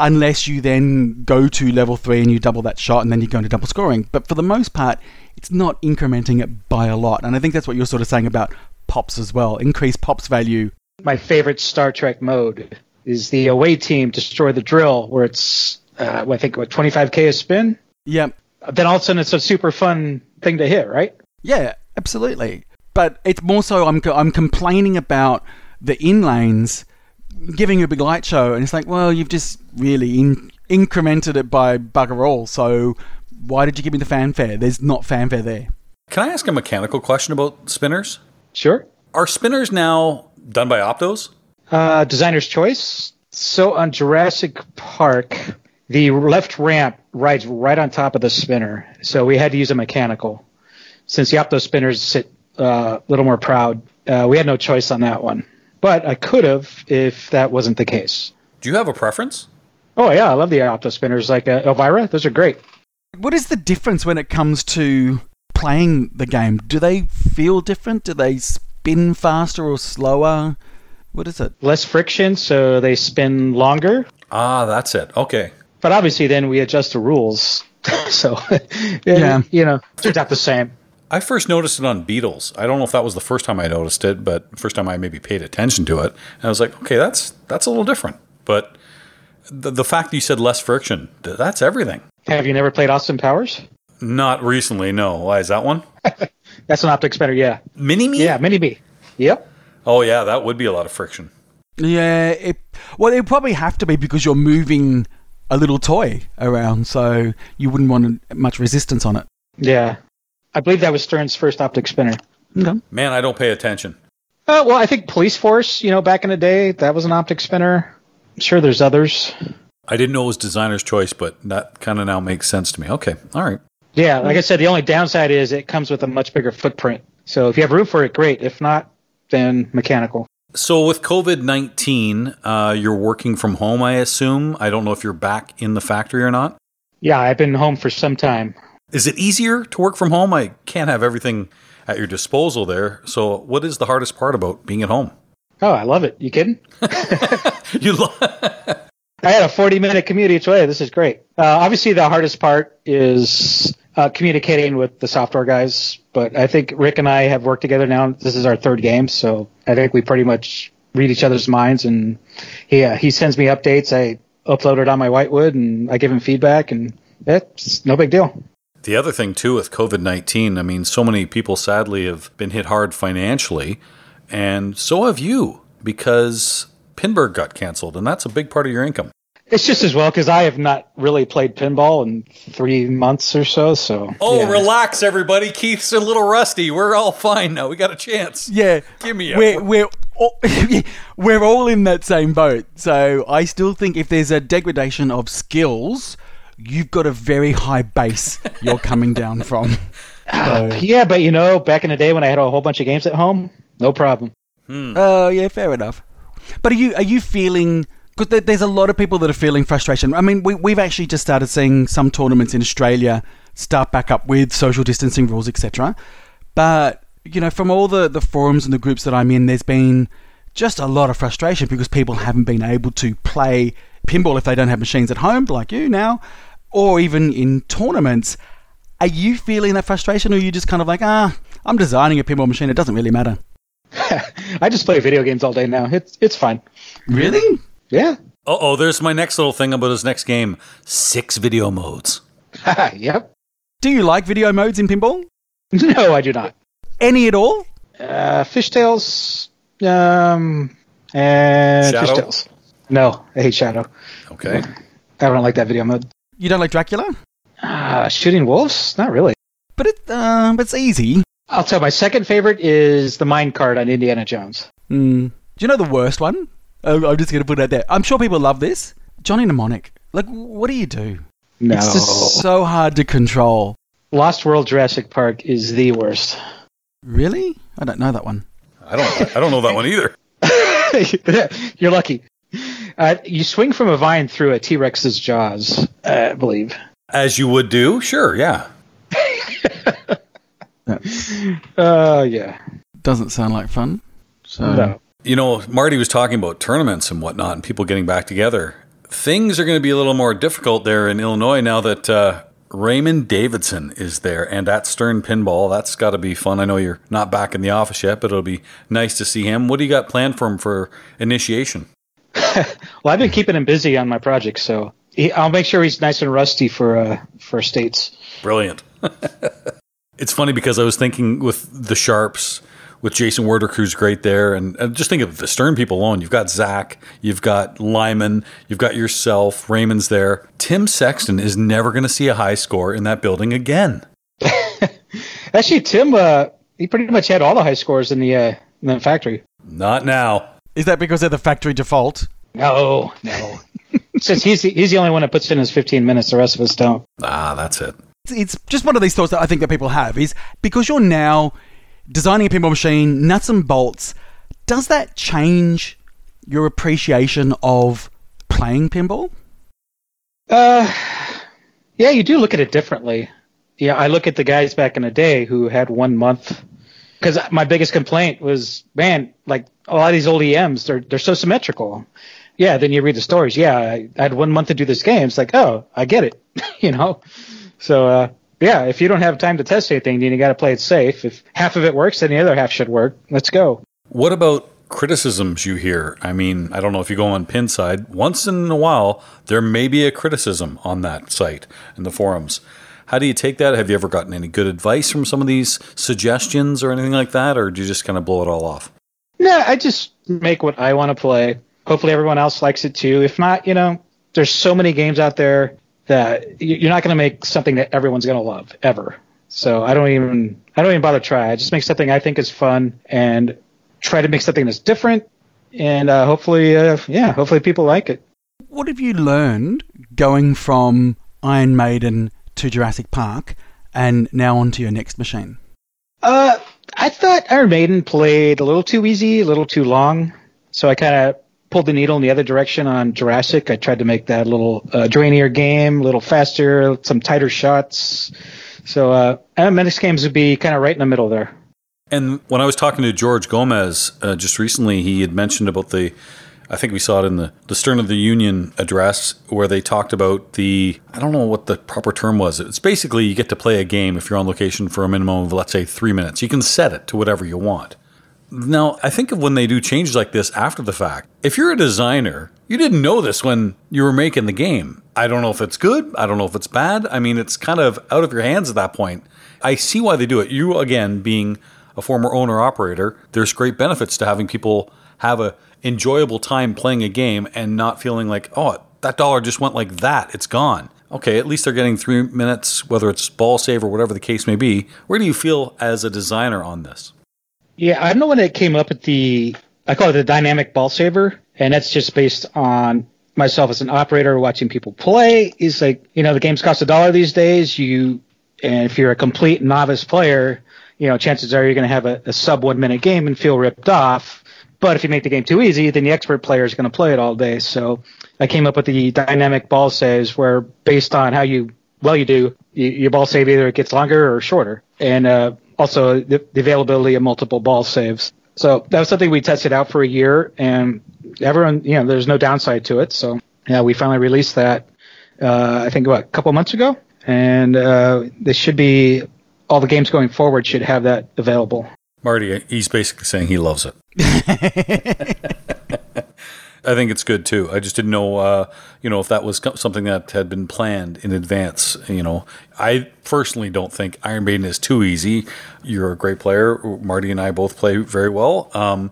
unless you then go to level three and you double that shot and then you go into double scoring. But for the most part, it's not incrementing it by a lot. And I think that's what you're sort of saying about pops as well. Increase pops value. My favorite Star Trek mode is the away team destroy the drill, where it's uh, I think what twenty-five K a spin. Yep. Then all of a sudden it's a super fun thing to hit, right? Yeah, absolutely. But it's more so I'm I'm complaining about the inlanes giving you a big light show, and it's like, well, you've just really in- incremented it by bugger all. So why did you give me the fanfare? There's not fanfare there. Can I ask a mechanical question about spinners? Sure. Are spinners now done by Optos? Uh, designer's choice. So on Jurassic Park, the left ramp rides right on top of the spinner. So we had to use a mechanical. Since the Opto spinners sit uh, a little more proud, uh, we had no choice on that one. But I could have if that wasn't the case. Do you have a preference? Oh, yeah. I love the Opto spinners. Like uh, Elvira, those are great. What is the difference when it comes to playing the game? Do they feel different? Do they sp- spin faster or slower? What is it? Less friction, so they spin longer. Ah, that's it. Okay. But obviously then we adjust the rules. So, yeah, you know, it's not the same. I first noticed it on Beatles. I don't know if that was the first time I noticed it, but first time I maybe paid attention to it. And I was like, okay, that's that's a little different. But the, the fact that you said less friction, that's everything. Have you never played Austin Powers? Not recently, no. Why is that one? That's an optic spinner, yeah. Mini-Me? Yeah, Mini-Me. Yep. Oh, yeah, that would be a lot of friction. Yeah. It, well, it would probably have to be because you're moving a little toy around, so you wouldn't want much resistance on it. Yeah. I believe that was Stern's first optic spinner. Okay. Man, I don't pay attention. Uh, well, I think Police Force, you know, back in the day, that was an optic spinner. I'm sure there's others. I didn't know it was designer's choice, but that kind of now makes sense to me. Okay, all right. Yeah, like I said, the only downside is it comes with a much bigger footprint. So if you have room for it, great. If not, then mechanical. So with covid nineteen, uh, you're working from home, I assume. I don't know if you're back in the factory or not. Yeah, I've been home for some time. Is it easier to work from home? I can't have everything at your disposal there. So what is the hardest part about being at home? Oh, I love it. You kidding? You love I had a forty-minute commute each way. This is great. Uh, obviously, the hardest part is uh, communicating with the software guys, but I think Rick and I have worked together now. This is our third game, so I think we pretty much read each other's minds, and he, uh, he sends me updates. I upload it on my Whitewood, and I give him feedback, and it's no big deal. The other thing, too, with covid nineteen, I mean, so many people, sadly, have been hit hard financially, and so have you, because Pinburg got canceled, and that's a big part of your income. It's just as well, because I have not really played pinball in three months or so. So Oh, yeah. Relax, everybody. Keith's a little rusty. We're all fine now. We got a chance. Yeah. Give me a... We're, we're, all, we're all in that same boat. So I still think if there's a degradation of skills, you've got a very high base you're coming down from. So. Yeah, but you know, back in the day when I had a whole bunch of games at home, no problem. Hmm. Oh, yeah, fair enough. But are you are you feeling, because there's a lot of people that are feeling frustration. I mean, we, we've actually just started seeing some tournaments in Australia start back up with social distancing rules, et cetera. But you know, from all the, the forums and the groups that I'm in, there's been just a lot of frustration because people haven't been able to play pinball if they don't have machines at home, like you now, or even in tournaments. Are you feeling that frustration, or are you just kind of like, ah, I'm designing a pinball machine, it doesn't really matter? I just play video games all day now. It's it's fine. Really? Yeah. Uh-oh, there's my next little thing about this next game. Six video modes. Yep. Do you like video modes in pinball? No, I do not. Any at all? Uh, Fish Tales. Um, and Shadow? Fish Tales. No, I hate Shadow. Okay. I don't like that video mode. You don't like Dracula? Uh, shooting wolves? Not really. But it, um, it's easy. I'll tell you, my second favorite is the mine cart on Indiana Jones. Mm. Do you know the worst one? I'm just going to put it out there. I'm sure people love this. Johnny Mnemonic. Like, what do you do? No. It's just so hard to control. Lost World Jurassic Park is the worst. Really? I don't know that one. I don't I don't know that one either. You're lucky. Uh, you swing from a vine through a T-Rex's jaws, I believe. As you would do? Sure, yeah. Uh, yeah. Doesn't sound like fun. So. No. You know, Marty was talking about tournaments and whatnot and people getting back together. Things are going to be a little more difficult there in Illinois now that uh, Raymond Davidson is there and at Stern Pinball. That's got to be fun. I know you're not back in the office yet, but it'll be nice to see him. What do you got planned for him for initiation? Well, I've been keeping him busy on my project, so he, I'll make sure he's nice and rusty for uh, for states. Brilliant. It's funny because I was thinking with the Sharps, with Jason Werder, who's great there. And, and just think of the Stern people alone. You've got Zach, you've got Lyman, you've got yourself, Raymond's there. Tim Sexton is never going to see a high score in that building again. Actually, Tim, uh, he pretty much had all the high scores in the, uh, in the factory. Not now. Is that because they're the factory default? No, no. Since he's the, he's the only one that puts in his fifteen minutes, the rest of us don't. Ah, that's it. It's just one of these thoughts that I think that people have is because you're now designing a pinball machine, nuts and bolts, does that change your appreciation of playing pinball? Uh, yeah, you do look at it differently. Yeah, I look at the guys back in the day who had one month. Because my biggest complaint was, man, like a lot of these old E Ms, they're, they're so symmetrical. Yeah, then you read the stories. Yeah, I, I had one month to do this game. It's like, oh, I get it, you know? So, uh, yeah, if you don't have time to test anything, then you got to play it safe. If half of it works, then the other half should work. Let's go. What about criticisms you hear? I mean, I don't know if you go on Pinside. Once in a while, there may be a criticism on that site and the forums. How do you take that? Have you ever gotten any good advice from some of these suggestions or anything like that? Or do you just kind of blow it all off? No, I just make what I want to play. Hopefully everyone else likes it too. If not, you know, there's so many games out there that you're not going to make something that everyone's going to love ever. So I don't even I don't even bother try. I just make something I think is fun and try to make something that's different. And uh, hopefully, uh, yeah, hopefully people like it. What have you learned going from Iron Maiden to Jurassic Park and now on to your next machine? Uh, I thought Iron Maiden played a little too easy, a little too long. So I kind of pulled the needle in the other direction on Jurassic. I tried to make that a little uh, drainier game, a little faster, some tighter shots. So uh, N M X games would be kind of right in the middle there. And when I was talking to George Gomez uh, just recently, he had mentioned about the, I think we saw it in the, the Stern of the Union address, where they talked about the, I don't know what the proper term was. It's basically you get to play a game if you're on location for a minimum of, let's say, three minutes. You can set it to whatever you want. Now, I think of when they do changes like this after the fact, if you're a designer, you didn't know this when you were making the game. I don't know if it's good. I don't know if it's bad. I mean, it's kind of out of your hands at that point. I see why they do it. You, again, being a former owner-operator, there's great benefits to having people have a enjoyable time playing a game and not feeling like, oh, that dollar just went like that. It's gone. Okay, at least they're getting three minutes, whether it's ball save or whatever the case may be. Where do you feel as a designer on this? Yeah, I'm the one that came up with the, I call it the dynamic ball saver, and that's just based on myself as an operator watching people play. It's like, you know, the games cost a dollar these days, you, and if you're a complete novice player, you know, chances are you're going to have a, a sub one minute game and feel ripped off. But if you make the game too easy, then the expert player is going to play it all day. So I came up with the dynamic ball saves, where based on how you, well, you do, you, your ball save either it gets longer or shorter. And uh, also the, the availability of multiple ball saves. So that was something we tested out for a year, and everyone, you know, there's no downside to it. So yeah, we finally released that, uh, I think, what, a couple months ago. And uh, this should be, all the games going forward should have that available. Marty, he's basically saying he loves it. I think it's good, too. I just didn't know, uh, you know, if that was something that had been planned in advance. You know, I personally don't think Iron Maiden is too easy. You're a great player. Marty and I both play very well. Um,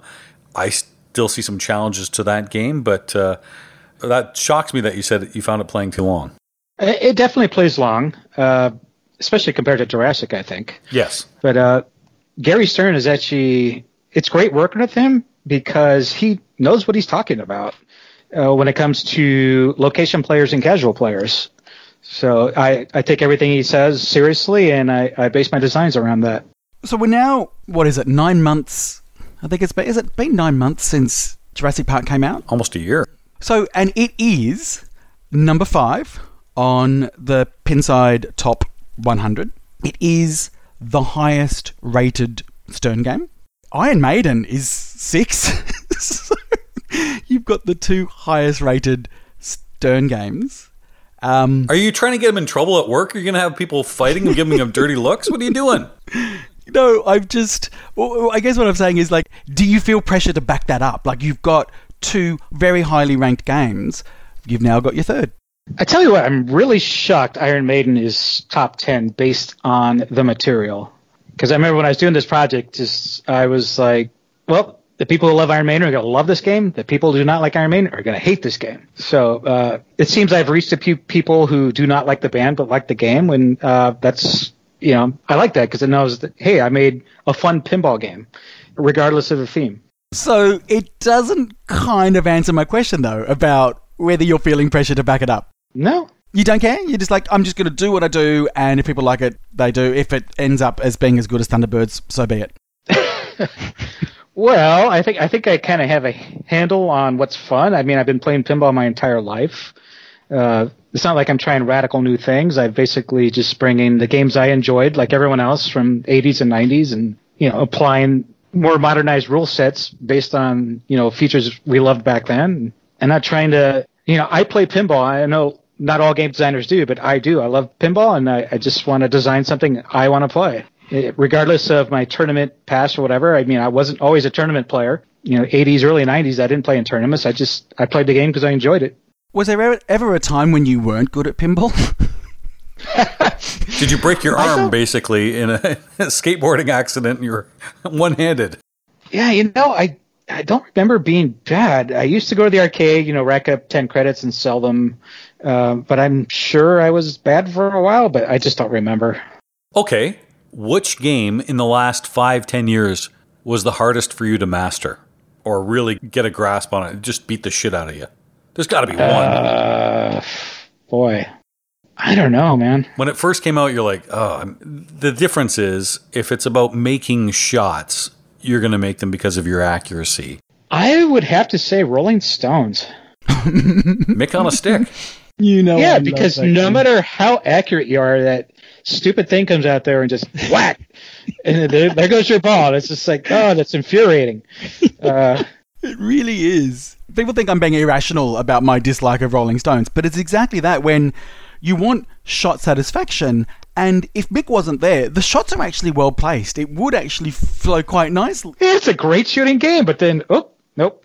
I still see some challenges to that game, but uh, that shocks me that you said that you found it playing too long. It definitely plays long, uh, especially compared to Jurassic, I think. Yes. But uh, Gary Stern is actually – it's great working with him because he knows what he's talking about uh, when it comes to location players and casual players. So I, I take everything he says seriously, and I, I base my designs around that. So we're now – what is it, nine months? I think it's been – has it been nine months since Jurassic Park came out? Almost a year. So – and it is number five on the Pinside Top one hundred. It is the highest rated Stern game. Iron Maiden is six. So you've got the two highest rated Stern games. Um, are you trying to get him in trouble at work? Are you going to have people fighting and giving him dirty looks? What are you doing? No, I've just... Well, I guess what I'm saying is, like, do you feel pressure to back that up? Like, you've got two very highly ranked games. You've now got your third. I tell you what, I'm really shocked Iron Maiden is top ten based on the material. Because I remember when I was doing this project, just, I was like, well, the people who love Iron Maiden are going to love this game. The people who do not like Iron Maiden are going to hate this game. So uh, it seems I've reached a few people who do not like the band but like the game. And uh, that's, you know, I like that because it knows that, hey, I made a fun pinball game, regardless of the theme. So it doesn't kind of answer my question, though, about whether you're feeling pressure to back it up. No. You don't care? You're just like, I'm just going to do what I do, and if people like it, they do. If it ends up as being as good as Thunderbirds, so be it. Well, I think I think I kind of have a handle on what's fun. I mean, I've been playing pinball my entire life. Uh, it's not like I'm trying radical new things. I'm basically just bringing the games I enjoyed, like everyone else, from eighties and nineties, and, you know, applying more modernized rule sets based on, you know, features we loved back then. And not trying to... You know, I play pinball. I know not all game designers do, but I do. I love pinball, and I, I just want to design something I want to play. It, regardless of my tournament past or whatever, I mean, I wasn't always a tournament player. You know, eighties, early nineties, I didn't play in tournaments. I just, I played the game because I enjoyed it. Was there ever, ever a time when you weren't good at pinball? Did you break your arm, basically, in a, a skateboarding accident and you were one-handed? Yeah, you know, I... I don't remember being bad. I used to go to the arcade, you know, rack up ten credits and sell them. Uh, but I'm sure I was bad for a while, but I just don't remember. Okay. Which game in the last five, ten years was the hardest for you to master or really get a grasp on it and just beat the shit out of you? There's got to be one. Uh, boy. I don't know, man. When it first came out, you're like, oh, the difference is if it's about making shots, you're going to make them because of your accuracy. I would have to say Rolling Stones. Mick on a stick. You know. Yeah, I because no matter how accurate you are, that stupid thing comes out there and just whack. And there, there goes your ball. It's just like, oh, that's infuriating. Uh, it really is. People think I'm being irrational about my dislike of Rolling Stones, but it's exactly that when you want shot satisfaction. And if Mick wasn't there, the shots are actually well placed. It would actually flow quite nicely. Yeah, it's a great shooting game, but then, oh, nope.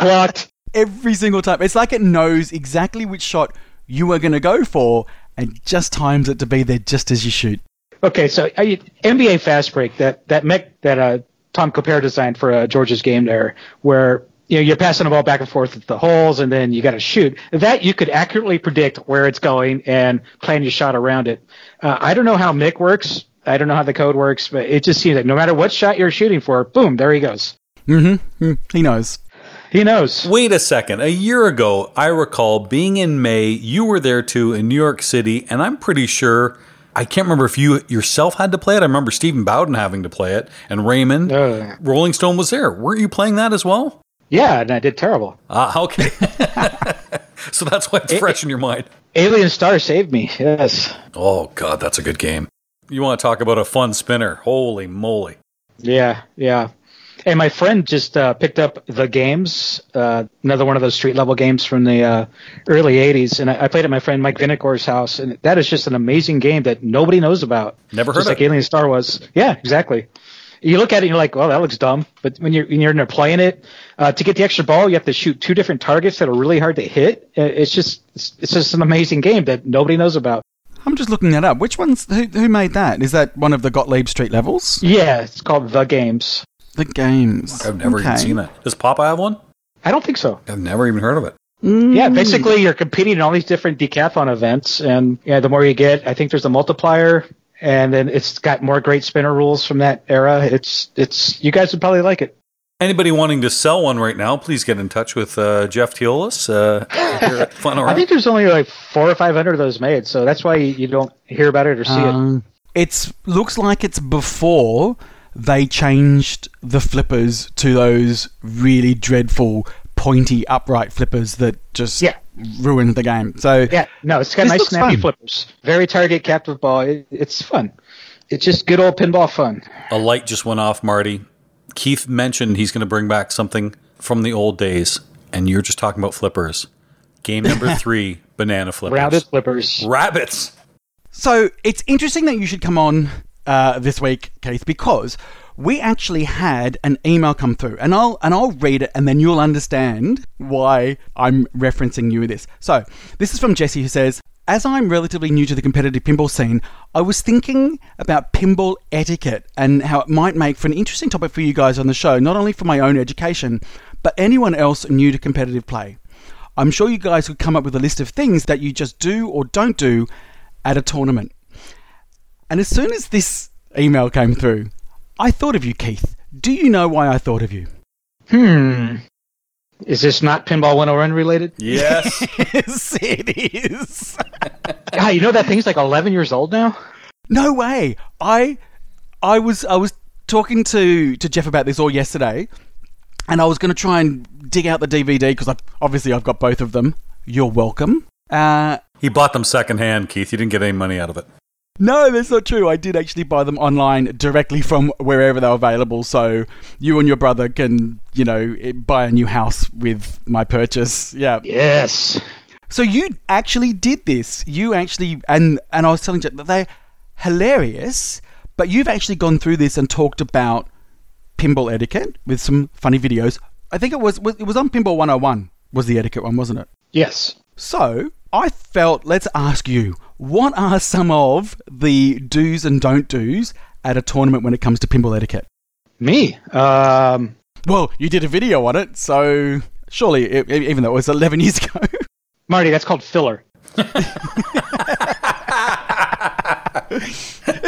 Blocked. Every single time. It's like it knows exactly which shot you are going to go for and just times it to be there just as you shoot. Okay, so uh, N B A Fast Break, that that Mick, that uh, Tom Colbert designed for uh, George's game there, where... You know, you're passing the ball back and forth at the holes, and then you got to shoot. That you could accurately predict where it's going and plan your shot around it. Uh, I don't know how Mick works. I don't know how the code works, but it just seems like no matter what shot you're shooting for, boom, there he goes. Mm-hmm. He knows. He knows. Wait a second. A year ago, I recall being in May. You were there, too, in New York City, and I'm pretty sure... I can't remember if you yourself had to play it. I remember Stephen Bowden having to play it, and Raymond. Uh, Rolling Stone was there. Weren't you playing that as well? Yeah, and I did terrible. Ah, okay. So that's why it's fresh in your mind. Alien Star saved me, yes. Oh, God, that's a good game. you want to talk about a fun spinner. Holy moly. Yeah, yeah. And my friend just uh, picked up The Games, uh, another one of those street-level games from the uh, early eighties. And I, I played at my friend Mike Vinicor's house. And that is just an amazing game that nobody knows about. Never heard just of like it. Just like Alien Star Wars. Yeah, exactly. You look at it and you're like, well, that looks dumb. But when you're, when you're in there playing it, uh, to get the extra ball, you have to shoot two different targets that are really hard to hit. It's just it's, it's just an amazing game that nobody knows about. I'm just looking that up. Which one's who, who made that? Is that one of the Gottlieb Street levels? Yeah, it's called The Games. The Games. I've never okay. even seen that. Does Popeye have one? I don't think so. I've never even heard of it. Mm. Yeah, basically you're competing in all these different decathlon events, and yeah, the more you get, I think there's a multiplier, and then it's got more great spinner rules from that era. It's it's you guys would probably like it. Anybody wanting to sell one right now, please get in touch with uh, Jeff Teolis. Uh, I think there's only like four or five hundred of those made, so that's why you don't hear about it or see um, it. It looks like it's before they changed the flippers to those really dreadful pointy upright flippers that just yeah. ruined the game. So yeah, no, it's got nice snappy fun. flippers. Very target captive ball. It, it's fun. It's just good old pinball fun. A light just went off, Marty. Keith mentioned he's going to bring back something from the old days, and you're just talking about flippers. Game number three, banana flippers. Rabbit flippers. Rabbits. So it's interesting that you should come on uh, this week, Keith, because we actually had an email come through, and I'll and I'll read it, and then you'll understand why I'm referencing you with this. So this is from Jesse, who says, as I'm relatively new to the competitive pinball scene, I was thinking about pinball etiquette and how it might make for an interesting topic for you guys on the show, not only for my own education, but anyone else new to competitive play. I'm sure you guys could come up with a list of things that you just do or don't do at a tournament. And as soon as this email came through, I thought of you, Keith. Do you know why I thought of you? Hmm. Is this not Pinball one oh one related? Yes. Yes, it is. God, you know that thing's like eleven years old now? No way. I I was I was talking to, to Jeff about this all yesterday, and I was going to try and dig out the D V D because obviously I've got both of them. You're welcome. Uh, he bought them secondhand, Keith. You didn't get any money out of it. No, that's not true. I did actually buy them online directly from wherever they're available. So you and your brother can, you know, buy a new house with my purchase. Yeah. Yes. So you actually did this. You actually, and, and I was telling you that they're hilarious, but you've actually gone through this and talked about pinball etiquette with some funny videos. I think it was, it was on Pinball one oh one was the etiquette one, wasn't it? Yes. So I felt, let's ask you, what are some of the do's and don't do's at a tournament when it comes to pinball etiquette? Me? Um, well, you did a video on it, so surely, it, even though it was eleven years ago. Marty, that's called filler. It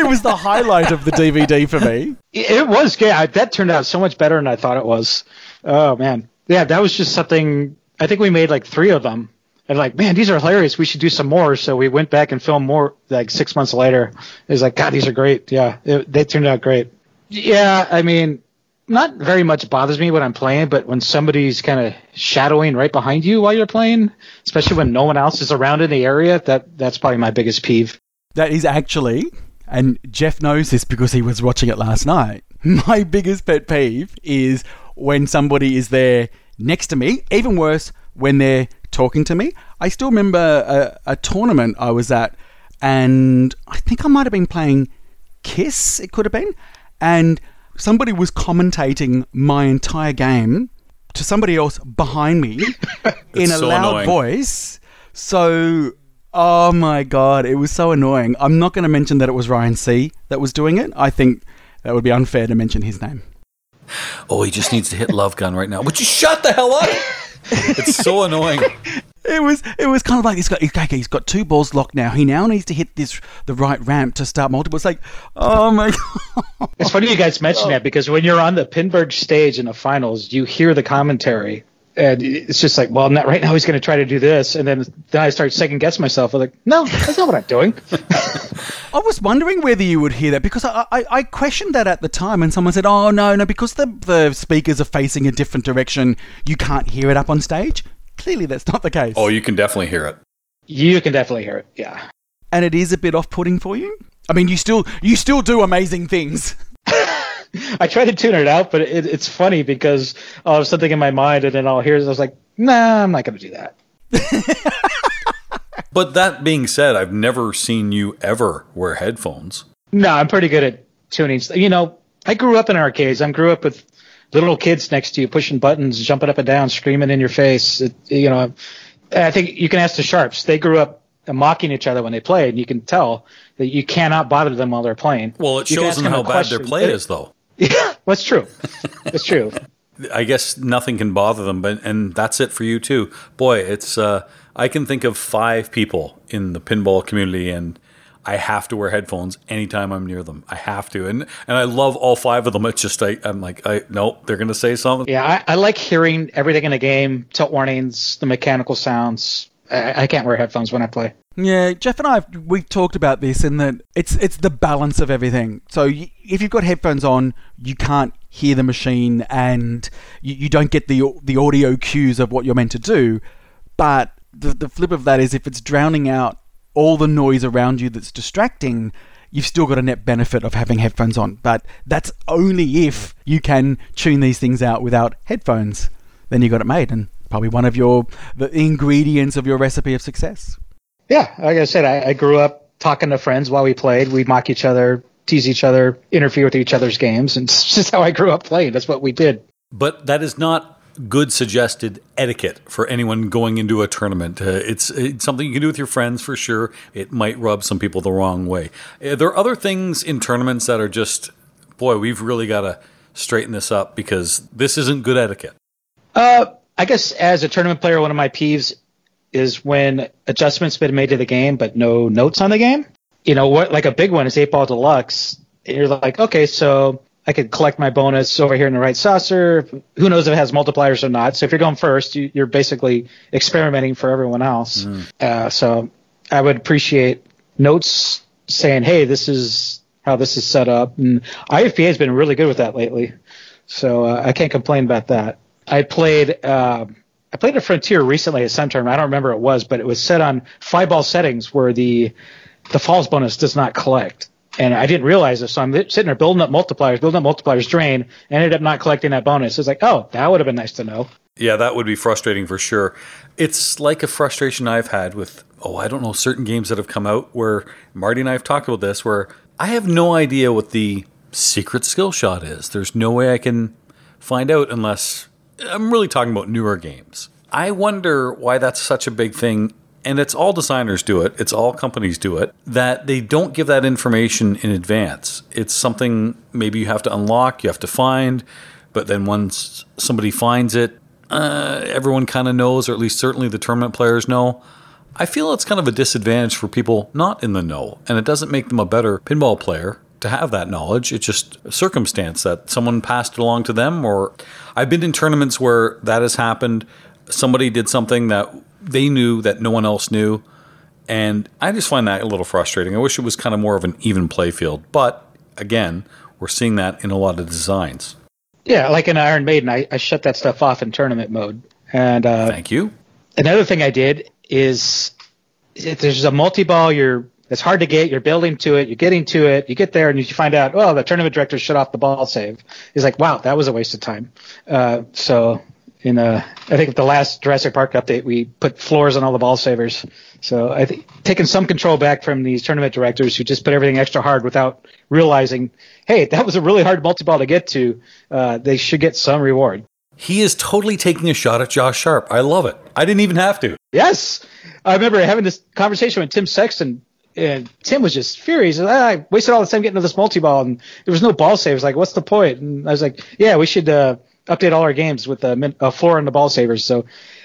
was the highlight of the D V D for me. It was, yeah. That turned out so much better than I thought it was. Oh, man. Yeah, that was just something, I think we made like three of them. And like, man, these are hilarious. We should do some more. So we went back and filmed more like six months later. It was like, God, these are great. Yeah, it, they turned out great. Yeah, I mean, not very much bothers me when I'm playing, but when somebody's kind of shadowing right behind you while you're playing, especially when no one else is around in the area, that that's probably my biggest peeve. That is actually, and Jeff knows this because he was watching it last night, my biggest pet peeve is when somebody is there next to me, even worse, when they're talking to me. I still remember a, a tournament I was at, and I think I might have been playing Kiss, it could have been, and somebody was commentating my entire game to somebody else behind me in a so loud annoying. voice. So, oh my God, it was so annoying. I'm not going to mention that it was Ryan C. that was doing it. I think that would be unfair to mention his name. Oh, he just needs to hit Love Gun right now. Would you shut the hell up? It's so annoying. It was it was kind of like, he's got, okay, he's got two balls locked now. He now needs to hit this the right ramp to start multiple. It's like, oh my God. It's funny you guys mention oh. that, because when you're on the Pinburg stage in the finals, you hear the commentary. And it's just like, well, not right now, he's going to try to do this. And then, then I start second-guessing myself. I'm like, no, that's not what I'm doing. I was wondering whether you would hear that, because I, I, I questioned that at the time, and someone said, oh, no, no, because the, the speakers are facing a different direction, you can't hear it up on stage. Clearly, that's not the case. Oh, you can definitely hear it. You can definitely hear it, yeah. And it is a bit off-putting for you? I mean, you still you still do amazing things. I try to tune it out, but it, it's funny because I'll have something in my mind and then I'll hear it and I was like, nah, I'm not going to do that. But that being said, I've never seen you ever wear headphones. No, I'm pretty good at tuning. You know, I grew up in arcades. I grew up with little kids next to you pushing buttons, jumping up and down, screaming in your face. It, you know, I think you can ask the Sharps. They grew up mocking each other when they played, and you can tell that you cannot bother them while they're playing. Well, it you shows them how bad question. their play is, though. Yeah, that's true. That's true. I guess nothing can bother them, but and that's it for you too. Boy, it's uh, I can think of five people in the pinball community, and I have to wear headphones anytime I'm near them. I have to, and and I love all five of them. It's just I, I'm like, I nope, they're gonna say something. Yeah, I, I like hearing everything in the game: tilt warnings, the mechanical sounds. I, I can't wear headphones when I play. Yeah, Jeff and I, we've talked about this in that it's it's the balance of everything. So y- if you've got headphones on, you can't hear the machine and you, you don't get the the audio cues of what you're meant to do. But the the flip of that is if it's drowning out all the noise around you that's distracting, you've still got a net benefit of having headphones on. But that's only if you can tune these things out without headphones. Then you got it made, and probably one of your the ingredients of your recipe of success. Yeah, like I said, I, I grew up talking to friends while we played. We'd mock each other, tease each other, interfere with each other's games, and it's just how I grew up playing. That's what we did. But that is not good suggested etiquette for anyone going into a tournament. Uh, it's, it's something you can do with your friends for sure. It might rub some people the wrong way. Uh, there are other things in tournaments that are just, boy, we've really got to straighten this up because this isn't good etiquette. Uh, I guess as a tournament player, one of my peeves is when adjustments have been made to the game, but no notes on the game. You know, what? Like a big one is eight ball Deluxe. And you're like, okay, so I could collect my bonus over here in the right saucer. Who knows if it has multipliers or not. So if you're going first, you, you're basically experimenting for everyone else. Mm. Uh, so I would appreciate notes saying, hey, this is how this is set up. And I F P A has been really good with that lately. So uh, I can't complain about that. I played... Uh, I played a Frontier recently at some tournament. I don't remember what it was, but it was set on five ball settings where the the falls bonus does not collect. And I didn't realize this, so I'm sitting there building up multipliers, building up multipliers, drain, and ended up not collecting that bonus. It's like, oh, that would have been nice to know. Yeah, that would be frustrating for sure. It's like a frustration I've had with, oh, I don't know, certain games that have come out where Marty and I have talked about this, where I have no idea what the secret skill shot is. There's no way I can find out unless... I'm really talking about newer games. I wonder why that's such a big thing, and it's all designers do it, it's all companies do it, that they don't give that information in advance. It's something maybe you have to unlock, you have to find, but then once somebody finds it, uh, everyone kind of knows, or at least certainly the tournament players know. I feel it's kind of a disadvantage for people not in the know, and it doesn't make them a better pinball player to have that knowledge. It's just a circumstance that someone passed it along to them, or I've been in tournaments where that has happened. Somebody did something that they knew that no one else knew, and I just find that a little frustrating. I wish it was kind of more of an even play field, but again, we're seeing that in a lot of designs. Yeah, like in Iron Maiden, I, I shut that stuff off in tournament mode. And uh, thank you. Another thing I did is if there's a multi-ball, you're It's hard to get. You're building to it. You're getting to it. You get there, and you find out, oh, the tournament director shut off the ball save. He's like, wow, that was a waste of time. Uh, so in uh, I think the last Jurassic Park update, we put floors on all the ball savers. So I think taking some control back from these tournament directors who just put everything extra hard without realizing, hey, that was a really hard multi-ball to get to. Uh, they should get some reward. He is totally taking a shot at Josh Sharp. I love it. I didn't even have to. Yes. I remember having this conversation with Tim Sexton. And Tim was just furious. I wasted all the time getting to this multi-ball, and there was no ball savers. Like, what's the point? And I was like, yeah, we should uh, update all our games with a, min- a floor on the ball savers. So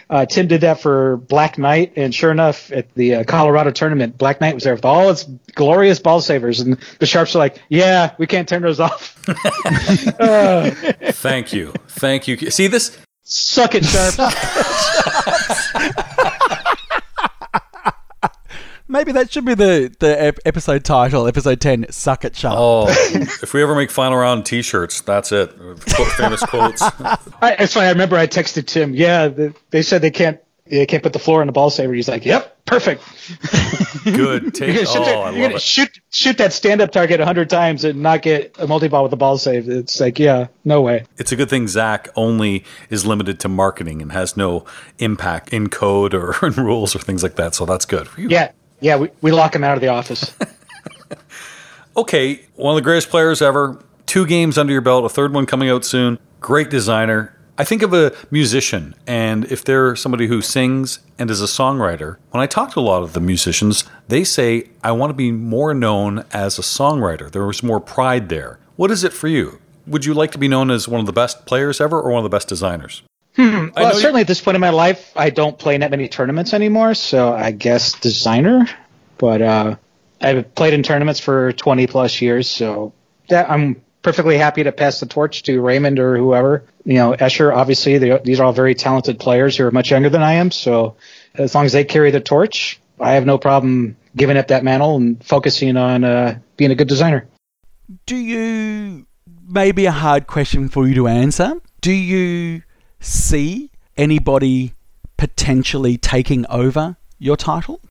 uh, Tim did that for Black Knight, and sure enough, at the uh, Colorado tournament, Black Knight was there with all its glorious ball savers, and the Sharps are like, yeah, we can't turn those off. uh. Thank you. Thank you. See this? Suck it, Sharps. Maybe that should be the, the episode title, episode ten, Suck It Sharp. Oh, if we ever make final round T-shirts, that's it. Famous quotes. I, it's funny. I remember I texted Tim. Yeah, the, they said they can't you can't put the floor on the ball saver. He's like, yep, perfect. Good take. You're gonna, oh, I love you're gonna it. Shoot, shoot that stand-up target one hundred times and not get a multi-ball with the ball save. It's like, yeah, no way. It's a good thing Zach only is limited to marketing and has no impact in code or in rules or things like that, so that's good. Whew. Yeah, yeah, we, we lock him out of the office. Okay, one of the greatest players ever. Two games under your belt, a third one coming out soon. Great designer. I think of a musician, and if they're somebody who sings and is a songwriter, when I talk to a lot of the musicians, they say, I want to be more known as a songwriter. There was more pride there. What is it for you? Would you like to be known as one of the best players ever or one of the best designers? Hmm. Well, certainly you- at this point in my life, I don't play in that many tournaments anymore, so I guess designer. But uh, I've played in tournaments for twenty-plus years, so that I'm perfectly happy to pass the torch to Raymond or whoever, you know, Escher, obviously they, these are all very talented players who are much younger than I am. So as long as they carry the torch, I have no problem giving up that mantle and focusing on uh, being a good designer. Do you, maybe a hard question for you to answer, do you see anybody potentially taking over your title?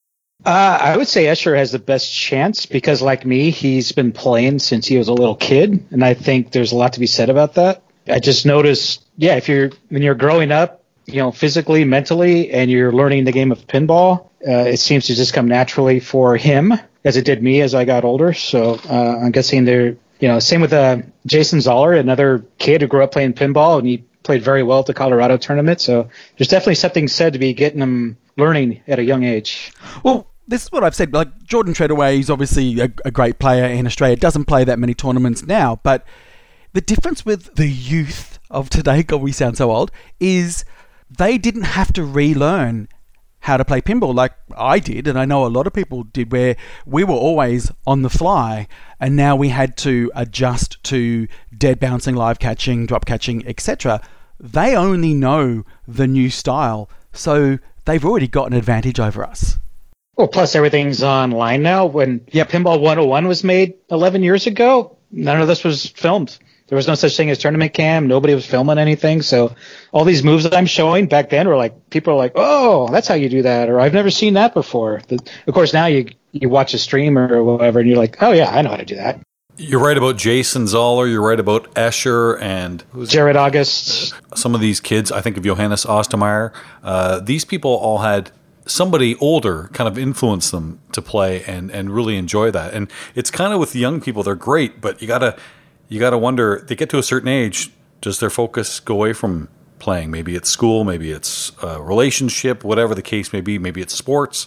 Uh, I would say Escher has the best chance because, like me, he's been playing since he was a little kid, and I think there's a lot to be said about that. I just noticed, yeah, if you're when you're growing up, you know, physically, mentally, and you're learning the game of pinball, uh, it seems to just come naturally for him, as it did me as I got older. So uh, I'm guessing they're, you know, same with uh, Jason Zoller, another kid who grew up playing pinball, and he played very well at the Colorado tournament. So there's definitely something said to be getting him learning at a young age. Well. This is what I've said. Like Jordan Treadaway is obviously a, a great player in Australia. Doesn't play that many tournaments now, but the difference with the youth of today, God, we sound so old, is they didn't have to relearn how to play pinball like I did, and I know a lot of people did, where we were always on the fly, and now we had to adjust to dead bouncing, live catching, drop catching, et cetera. They only know the new style, so they've already got an advantage over us. Well, plus everything's online now. When yeah, Pinball one oh one was made eleven years ago, none of this was filmed. There was no such thing as tournament cam. Nobody was filming anything. So all these moves that I'm showing back then were like, people are like, oh, that's how you do that. Or I've never seen that before. The, of course, now you you watch a stream or whatever, and you're like, oh, yeah, I know how to do that. You're right about Jason Zoller. You're right about Escher and who's Jared August. Some of these kids, I think of Johannes Ostermeyer. Uh, these people all had somebody older kind of influence them to play and, and really enjoy that. And it's kind of with the young people, they're great, but you gotta you gotta wonder, they get to a certain age, does their focus go away from playing? Maybe it's school, maybe it's a relationship, whatever the case may be, maybe it's sports.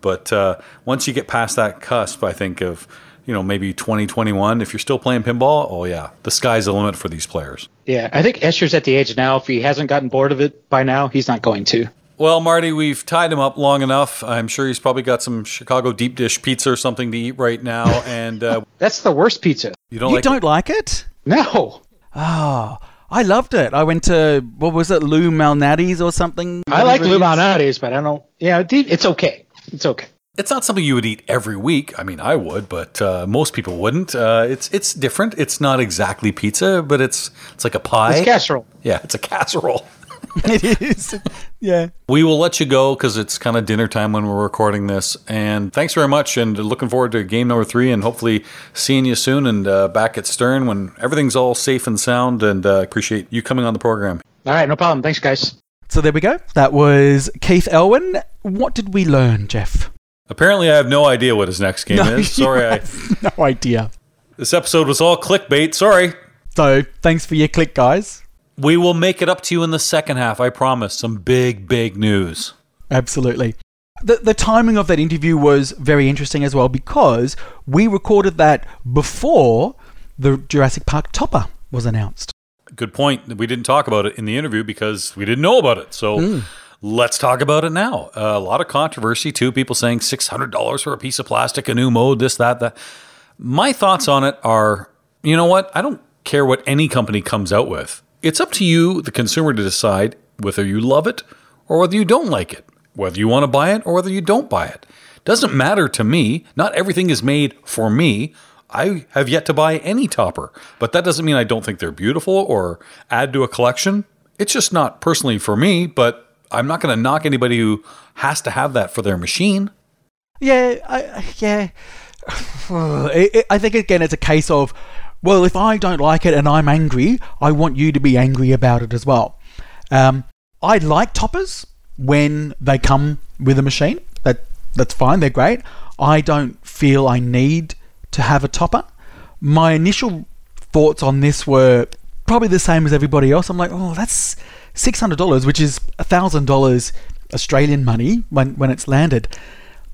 But uh, once you get past that cusp, I think of, you know, maybe twenty, twenty-one, if you're still playing pinball, oh yeah, the sky's the limit for these players. Yeah, I think Escher's at the age now, if he hasn't gotten bored of it by now, he's not going to. Well, Marty, we've tied him up long enough. I'm sure he's probably got some Chicago deep dish pizza or something to eat right now. And uh, that's the worst pizza. You don't, you like, don't it? like it? No. Oh, I loved it. I went to, what was it, Lou Malnati's or something? I like Lou Malnati's, but I don't, yeah, it's okay. It's okay. It's not something you would eat every week. I mean, I would, but uh, most people wouldn't. Uh, it's it's different. It's not exactly pizza, but it's it's like a pie. It's casserole. Yeah, it's a casserole. It is. Yeah. We will let you go because it's kind of dinner time when we're recording this. And thanks very much. And looking forward to game number three and hopefully seeing you soon and uh, back at Stern when everything's all safe and sound. And uh, appreciate you coming on the program. All right. No problem. Thanks, guys. So there we go. That was Keith Elwin. What did we learn, Jeff? Apparently, I have no idea what his next game no, is. Sorry. I no idea. This episode was all clickbait. Sorry. So thanks for your click, guys. We will make it up to you in the second half, I promise. Some big, big news. Absolutely. The the timing of that interview was very interesting as well because we recorded that before the Jurassic Park topper was announced. Good point. We didn't talk about it in the interview because we didn't know about it. So mm. let's talk about it now. Uh, a lot of controversy too. People saying six hundred dollars for a piece of plastic, a new mode, this, that, that. My thoughts on it are, you know what? I don't care what any company comes out with. It's up to you, the consumer, to decide whether you love it or whether you don't like it, whether you want to buy it or whether you don't buy it. Doesn't matter to me. Not everything is made for me. I have yet to buy any topper, but that doesn't mean I don't think they're beautiful or add to a collection. It's just not personally for me, but I'm not going to knock anybody who has to have that for their machine. Yeah, I, yeah. it, it, I think, again, it's a case of, well, if I don't like it and I'm angry, I want you to be angry about it as well. Um, I like toppers when they come with a machine. That That's fine. They're great. I don't feel I need to have a topper. My initial thoughts on this were probably the same as everybody else. I'm like, oh, that's six hundred dollars, which is one thousand dollars Australian money when, when it's landed.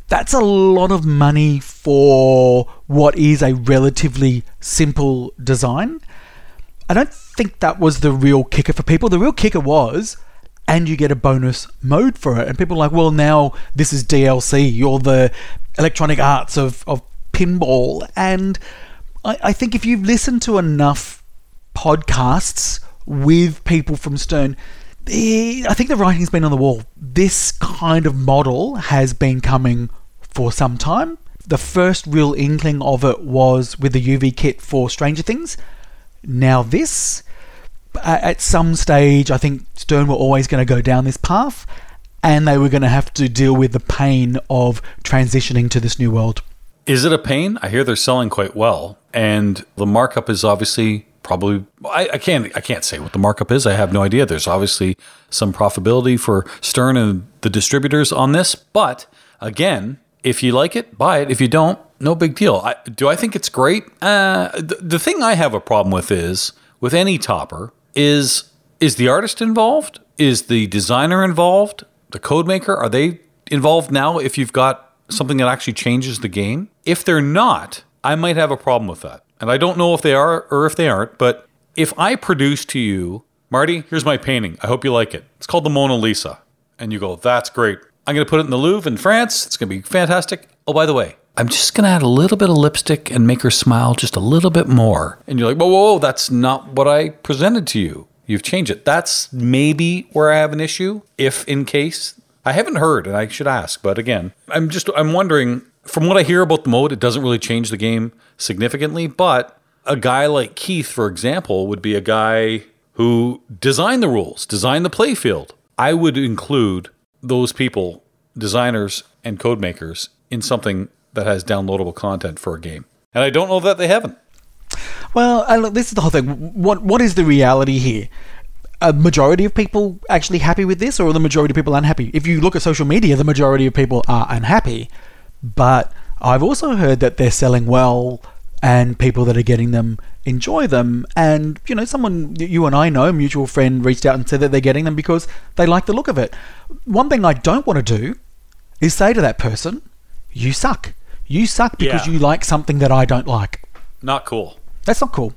That's a lot of money for what is a relatively simple design. I don't think that was the real kicker for people. The real kicker was, and you get a bonus mode for it. And people are like, well, now this is D L C. You're the Electronic Arts of, of pinball. And I, I think if you've listened to enough podcasts with people from Stern, I think the writing's been on the wall. This kind of model has been coming for some time. The first real inkling of it was with the U V kit for Stranger Things. Now this, at some stage, I think Stern were always going to go down this path, and they were going to have to deal with the pain of transitioning to this new world. Is it a pain? I hear they're selling quite well, and the markup is obviously... Probably, I, I can't. I can't say what the markup is. I have no idea. There's obviously some profitability for Stern and the distributors on this. But again, if you like it, buy it. If you don't, no big deal. I, do I think it's great? Uh, the, the thing I have a problem with is with any topper is is the artist involved? Is the designer involved? The code maker, are they involved now? If you've got something that actually changes the game, if they're not, I might have a problem with that. And I don't know if they are or if they aren't, but if I produce to you, Marty, here's my painting. I hope you like it. It's called the Mona Lisa. And you go, that's great. I'm going to put it in the Louvre in France. It's going to be fantastic. Oh, by the way, I'm just going to add a little bit of lipstick and make her smile just a little bit more. And you're like, whoa, whoa, whoa, that's not what I presented to you. You've changed it. That's maybe where I have an issue, if in case. I haven't heard, and I should ask, but again, I'm just, I'm wondering... From what I hear about the mode, it doesn't really change the game significantly, but a guy like Keith, for example, would be a guy who designed the rules, designed the play field. I would include those people, designers and code makers, in something that has downloadable content for a game. And I don't know that they haven't. Well, I look, this is the whole thing. What What is the reality here? A majority of people actually happy with this, or are the majority of people unhappy? If you look at social media, the majority of people are unhappy. But I've also heard that they're selling well and people that are getting them enjoy them. And, you know, someone you and I know, a mutual friend, reached out and said that they're getting them because they like the look of it. One thing I don't want to do is say to that person, you suck. You suck because yeah. you like something that I don't like. Not cool. That's not cool.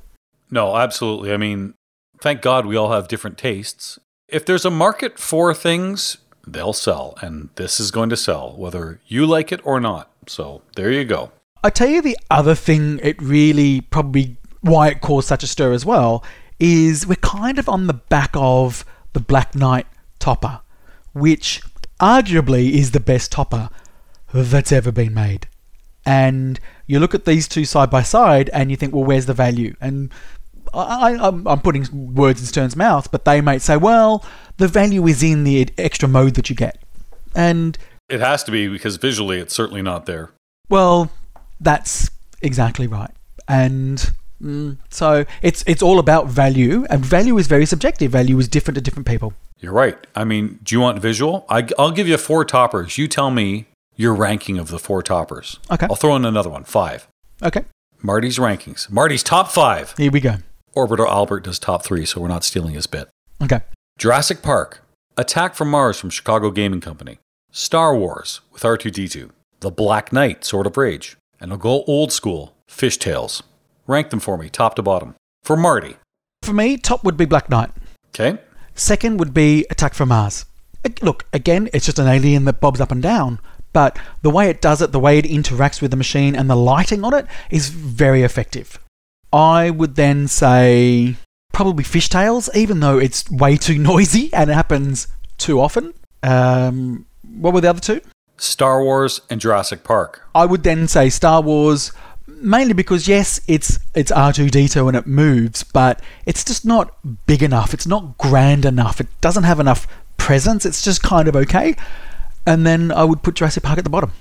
No, absolutely. I mean, thank God we all have different tastes. If there's a market for things... they'll sell, and this is going to sell, whether you like it or not. So there you go. I tell you, the other thing it really probably why it caused such a stir as well is we're kind of on the back of the Black Knight topper, which arguably is the best topper that's ever been made. And you look at these two side by side, and you think, well, where's the value? And I, I'm, I'm putting words in Stern's mouth, but they might say, well, the value is in the extra mode that you get. And it has to be, because visually it's certainly not there. Well, that's exactly right. And mm, so it's it's all about value, and value is very subjective. Value is different to different people. You're right. I mean, do you want visual? I, I'll give you four toppers. You tell me your ranking of the four toppers. Okay. I'll throw in another one, five. Okay. Marty's rankings. Marty's top five. Here we go. Orbiter Albert does top three, so we're not stealing his bit. Okay. Jurassic Park, Attack from Mars from Chicago Gaming Company, Star Wars with R two D two, The Black Knight, Sword of Rage, and I'll go old school, Fish Tales. Rank them for me, top to bottom. For Marty. For me, top would be Black Knight. Okay. Second would be Attack from Mars. Look, again, it's just an alien that bobs up and down, but the way it does it, the way it interacts with the machine and the lighting on it is very effective. I would then say probably Fish Tales, even though it's way too noisy and it happens too often. Um, what were the other two? Star Wars and Jurassic Park. I would then say Star Wars, mainly because, yes, it's it's R two D two and it moves, but it's just not big enough. It's not grand enough. It doesn't have enough presence. It's just kind of okay. And then I would put Jurassic Park at the bottom.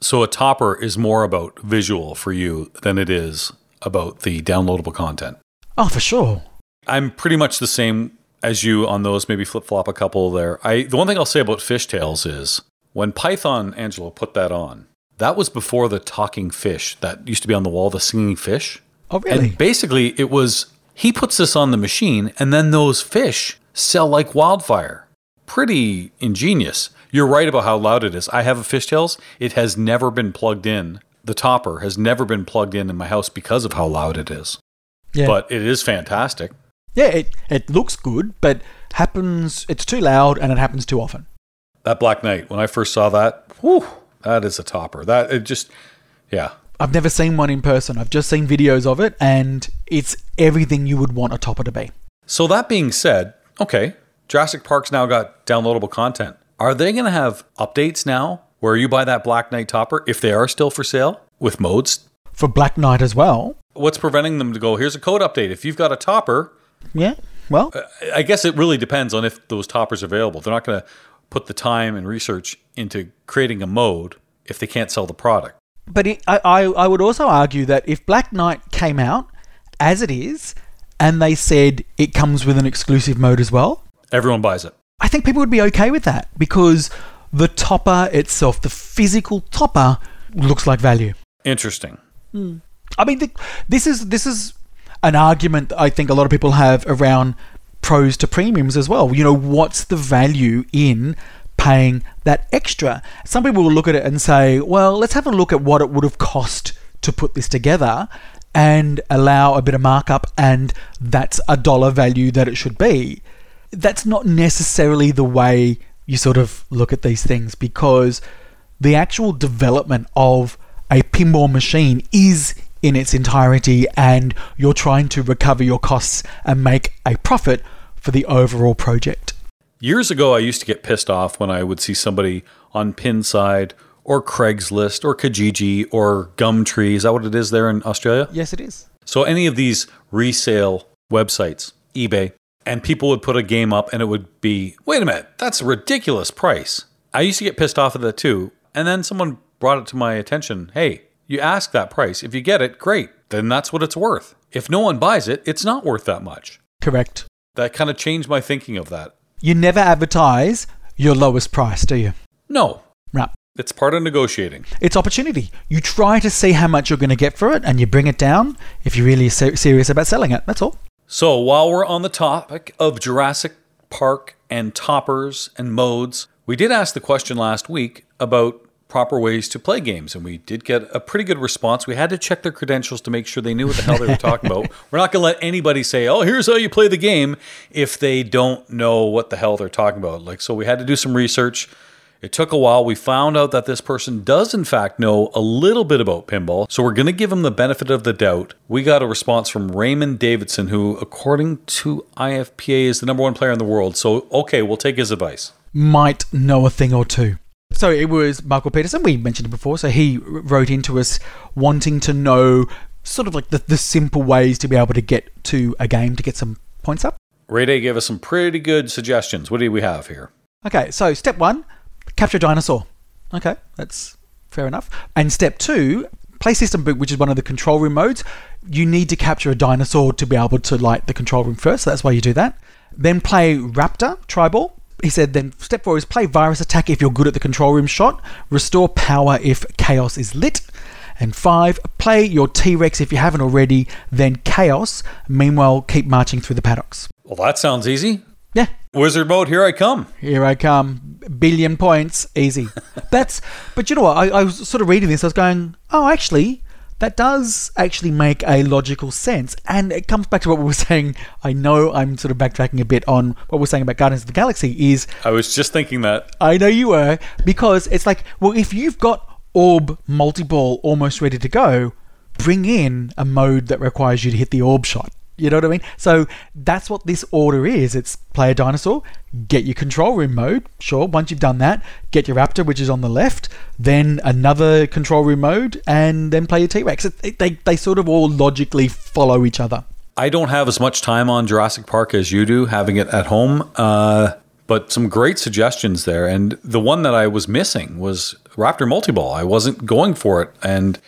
So a topper is more about visual for you than it is about the downloadable content. Oh, for sure. I'm pretty much the same as you on those, maybe flip-flop a couple there. I the one thing I'll say about Fish Tales is when Python Angelo put that on, that was before the talking fish that used to be on the wall, the singing fish. Oh, really? And basically, it was he puts this on the machine, and then those fish sell like wildfire. Pretty ingenious. You're right about how loud it is. I have a Fish Tales. It has never been plugged in. The topper has never been plugged in in my house because of how loud it is. Yeah. But it is fantastic. Yeah, it, it looks good, but happens. It's too loud, and it happens too often. That Black Knight, when I first saw that, whew, that is a topper. That it just, yeah. I've never seen one in person. I've just seen videos of it, and it's everything you would want a topper to be. So that being said, okay, Jurassic Park's now got downloadable content. Are they going to have updates now where you buy that Black Knight topper, if they are still for sale, with modes? For Black Knight as well. What's preventing them to go, here's a code update. If you've got a topper... Yeah, well... I guess it really depends on if those toppers are available. They're not going to put the time and research into creating a mode if they can't sell the product. But it, I, I, I would also argue that if Black Knight came out as it is, and they said it comes with an exclusive mode as well... Everyone buys it. I think people would be okay with that because the topper itself, the physical topper, looks like value. Interesting. Mm. I mean, the, this is this is an argument that I think a lot of people have around pros to premiums as well. You know, what's the value in paying that extra? Some people will look at it and say, well, let's have a look at what it would have cost to put this together and allow a bit of markup, and that's a dollar value that it should be. That's not necessarily the way you sort of look at these things, because the actual development of a pinball machine is in its entirety, and you're trying to recover your costs and make a profit for the overall project. Years ago, I used to get pissed off when I would see somebody on Pinside or Craigslist or Kijiji or Gumtree. Is that what it is there in Australia? Yes, it is. So any of these resale websites, eBay, and people would put a game up and it would be, wait a minute, that's a ridiculous price. I used to get pissed off at that too. And then someone brought it to my attention. Hey, you ask that price. If you get it, great. Then that's what it's worth. If no one buys it, it's not worth that much. Correct. That kind of changed my thinking of that. You never advertise your lowest price, do you? No. Right. It's part of negotiating. It's opportunity. You try to see how much you're going to get for it and you bring it down if you're really ser- serious about selling it. That's all. So while we're on the topic of Jurassic Park and toppers and modes, we did ask the question last week about proper ways to play games, and we did get a pretty good response. We had to check their credentials to make sure they knew what the hell they were talking about. We're not going to let anybody say, oh, here's how you play the game, if they don't know what the hell they're talking about. Like, so we had to do some research. It took a while. We found out that this person does, in fact, know a little bit about pinball. So we're going to give him the benefit of the doubt. We got a response from Raymond Davidson, who, according to I F P A, is the number one player in the world. So, okay, we'll take his advice. Might know a thing or two. So it was Michael Peterson. We mentioned it before. So he wrote into us wanting to know sort of like the, the simple ways to be able to get to a game to get some points up. Ray Day gave us some pretty good suggestions. What do we have here? Okay, so step one. Capture dinosaur. Okay, that's fair enough. And step two, play system boot, which is one of the control room modes. You need to capture a dinosaur to be able to light the control room first, so that's why you do that. Then play Raptor, Tribal. He said then step four is play Virus Attack if you're good at the control room shot. Restore Power if Chaos is lit. And five, play your T-Rex if you haven't already, then Chaos. Meanwhile, keep marching through the paddocks. Well, that sounds easy. Yeah. Wizard mode, here I come. Here I come. Billion points, easy. That's, but you know what? I, I was sort of reading this. I was going, oh, actually, that does actually make a logical sense. And it comes back to what we were saying. I know I'm sort of backtracking a bit on what we were saying about Guardians of the Galaxy is... I was just thinking that. I know you were, because it's like, well, if you've got orb multi-ball almost ready to go, bring in a mode that requires you to hit the orb shot. You know what I mean? So that's what this order is. It's play a dinosaur, get your control room mode. Sure, once you've done that, get your Raptor, which is on the left, then another control room mode, and then play your T-Rex. It, it, they, they sort of all logically follow each other. I don't have as much time on Jurassic Park as you do, having it at home. Uh, But some great suggestions there. And the one that I was missing was Raptor Multiball. I wasn't going for it. And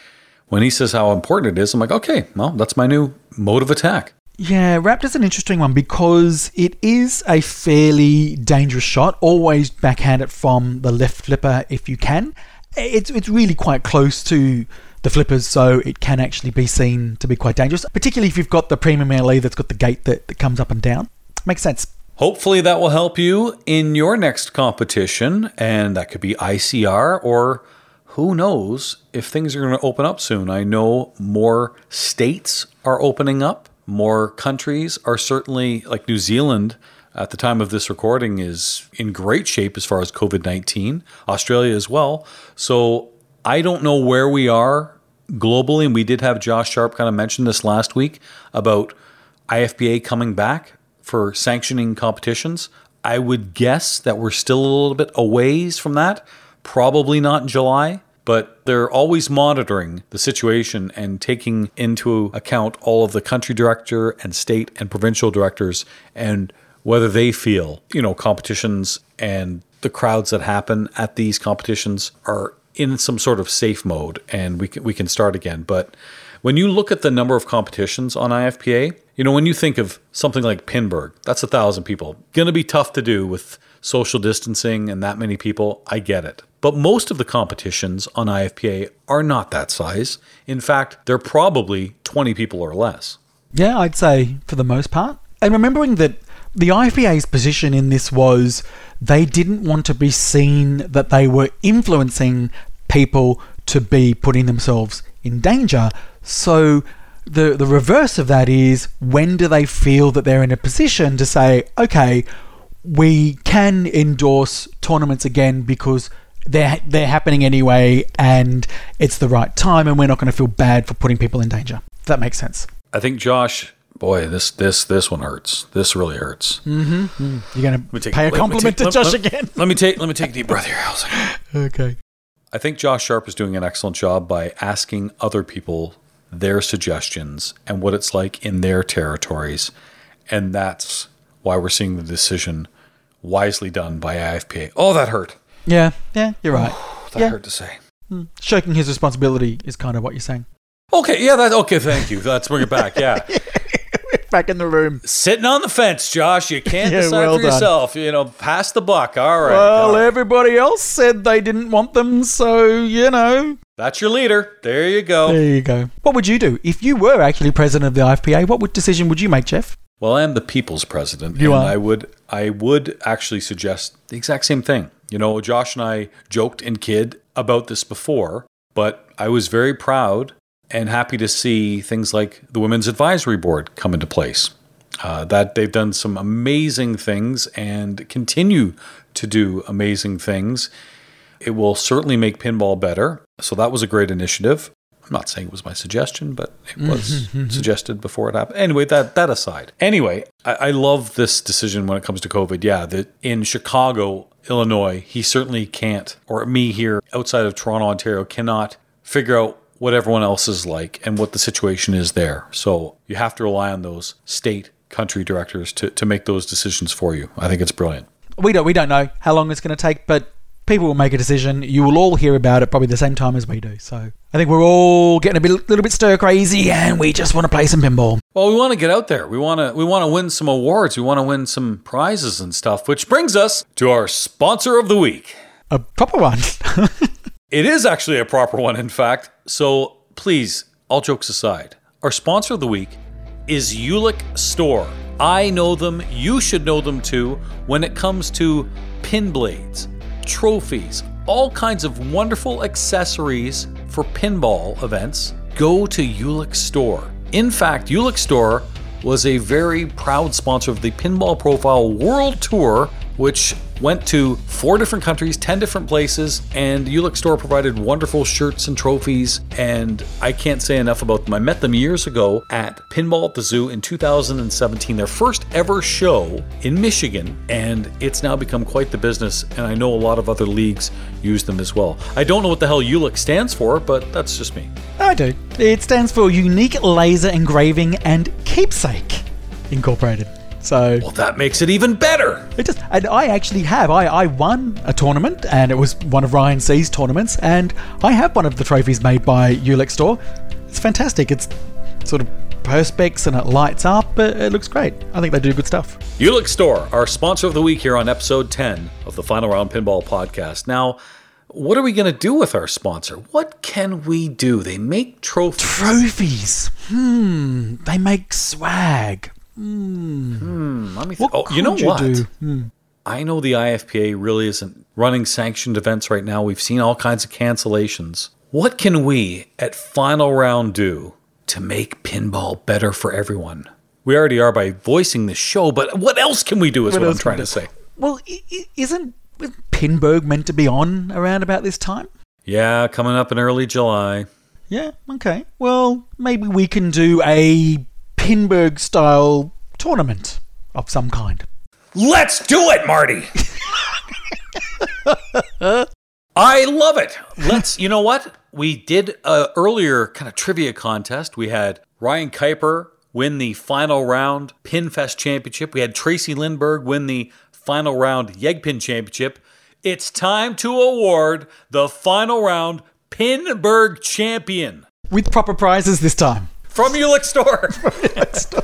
when he says how important it is, I'm like, okay, well, that's my new mode of attack. Yeah, Raptor's an interesting one because it is a fairly dangerous shot. Always backhand it from the left flipper if you can. It's it's really quite close to the flippers, so it can actually be seen to be quite dangerous, particularly if you've got the premium L E that's got the gate that, that comes up and down. Makes sense. Hopefully that will help you in your next competition, and that could be I C R, or who knows if things are going to open up soon. I know more states are opening up. More countries are certainly, like New Zealand at the time of this recording, is in great shape as far as covid nineteen, Australia as well. So I don't know where we are globally, and we did have Josh Sharp kind of mention this last week about I F P A coming back for sanctioning competitions. I would guess that we're still a little bit a ways from that, probably not in July. But they're always monitoring the situation and taking into account all of the country director and state and provincial directors and whether they feel, you know, competitions and the crowds that happen at these competitions are in some sort of safe mode and we can, we can start again. But when you look at the number of competitions on I F P A, you know, when you think of something like Pinburg, that's a thousand people. Going to be tough to do with social distancing and that many people. I get it. But most of the competitions on I F P A are not that size. In fact, they're probably twenty people or less. Yeah, I'd say for the most part. And remembering that the I F P A's position in this was they didn't want to be seen that they were influencing people to be putting themselves in danger. So the, the reverse of that is, when do they feel that they're in a position to say, okay, we can endorse tournaments again because they're they're happening anyway and it's the right time and we're not going to feel bad for putting people in danger. If that makes sense. I think, Josh, boy, this this this one hurts. This really hurts. Mm-hmm. Mm. You're going to pay a compliment take, to let, Josh let, again? Let me take let me take a deep breath here. Okay. I think Josh Sharp is doing an excellent job by asking other people their suggestions and what it's like in their territories. And that's why we're seeing the decision wisely done by I F P A. Oh, that hurt. Yeah, yeah, you're right. Oh, that yeah. hurt to say. Mm. Shirking his responsibility is kind of what you're saying. Okay, yeah, that. Okay, thank you. Let's bring it back, yeah. Back in the room. Sitting on the fence, Josh. You can't yeah, decide well for done. yourself. You know, pass the buck. All right. Well, all right. Everybody else said they didn't want them, so, you know. That's your leader. There you go. There you go. What would you do? If you were actually president of the I F P A, what decision would you make, Jeff? Well, I am the people's president. You and are. I would, I would actually suggest the exact same thing. You know, Josh and I joked and kid about this before, but I was very proud and happy to see things like the Women's Advisory Board come into place. Uh, that they've done some amazing things and continue to do amazing things. It will certainly make pinball better. So that was a great initiative. I'm not saying it was my suggestion, but it was suggested before it happened. Anyway, that that aside. Anyway, I, I love this decision when it comes to COVID. Yeah, that in Chicago, Illinois, he certainly can't, or me here outside of Toronto, Ontario, cannot figure out what everyone else is like and what the situation is there. So you have to rely on those state country directors to, to make those decisions for you. I think it's brilliant. We don't, we don't know how long it's going to take, but people will make a decision. You will all hear about it probably the same time as we do. So I think we're all getting a bit, little bit stir crazy, and we just want to play some pinball. Well, we want to get out there. We want to we want to win some awards. We want to win some prizes and stuff, which brings us to our sponsor of the week. A proper one. It is actually a proper one, in fact. So please, all jokes aside, our sponsor of the week is Ulick Store. I know them. You should know them too when it comes to pin blades, trophies, all kinds of wonderful accessories for pinball events. Go to Ulick Store. In fact, Ulick Store was a very proud sponsor of the Pinball Profile World Tour, which went to four different countries, ten different places, and Ulick Store provided wonderful shirts and trophies, and I can't say enough about them. I met them years ago at Pinball at the Zoo in two thousand seventeen, their first ever show in Michigan, and it's now become quite the business, and I know a lot of other leagues use them as well. I don't know what the hell Ulick stands for, but that's just me. I do. It stands for Unique Laser Engraving and Keepsake Incorporated. So, well, that makes it even better. It just, and I actually have. I, I won a tournament, and it was one of Ryan C's tournaments, and I have one of the trophies made by Ulex Store. It's fantastic. It's sort of perspex and it lights up. It, it looks great. I think they do good stuff. Ulex Store, our sponsor of the week here on episode ten of the Final Round Pinball Podcast. Now, what are we going to do with our sponsor? What can we do? They make trophies. Trophies. Hmm. They make swag. Hmm. Hmm. Let me think. Oh, you know what? You hmm. I know the I F P A really isn't running sanctioned events right now. We've seen all kinds of cancellations. What can we at Final Round do to make pinball better for everyone? We already are by voicing the show, but what else can we do is what, what I'm trying to say. Well, isn't Pinburg meant to be on around about this time? Yeah, coming up in early July. Yeah, okay. Well, maybe we can do a Pinburg-style tournament of some kind. Let's do it, Marty! I love it! Let's, you know what? We did an earlier kind of trivia contest. We had Ryan Kuiper win the Final Round Pinfest Championship. We had Tracy Lindberg win the Final Round Yegpin Championship. It's time to award the Final Round Pinburg Champion. With proper prizes this time. From Ulex Store. From Ulex Store.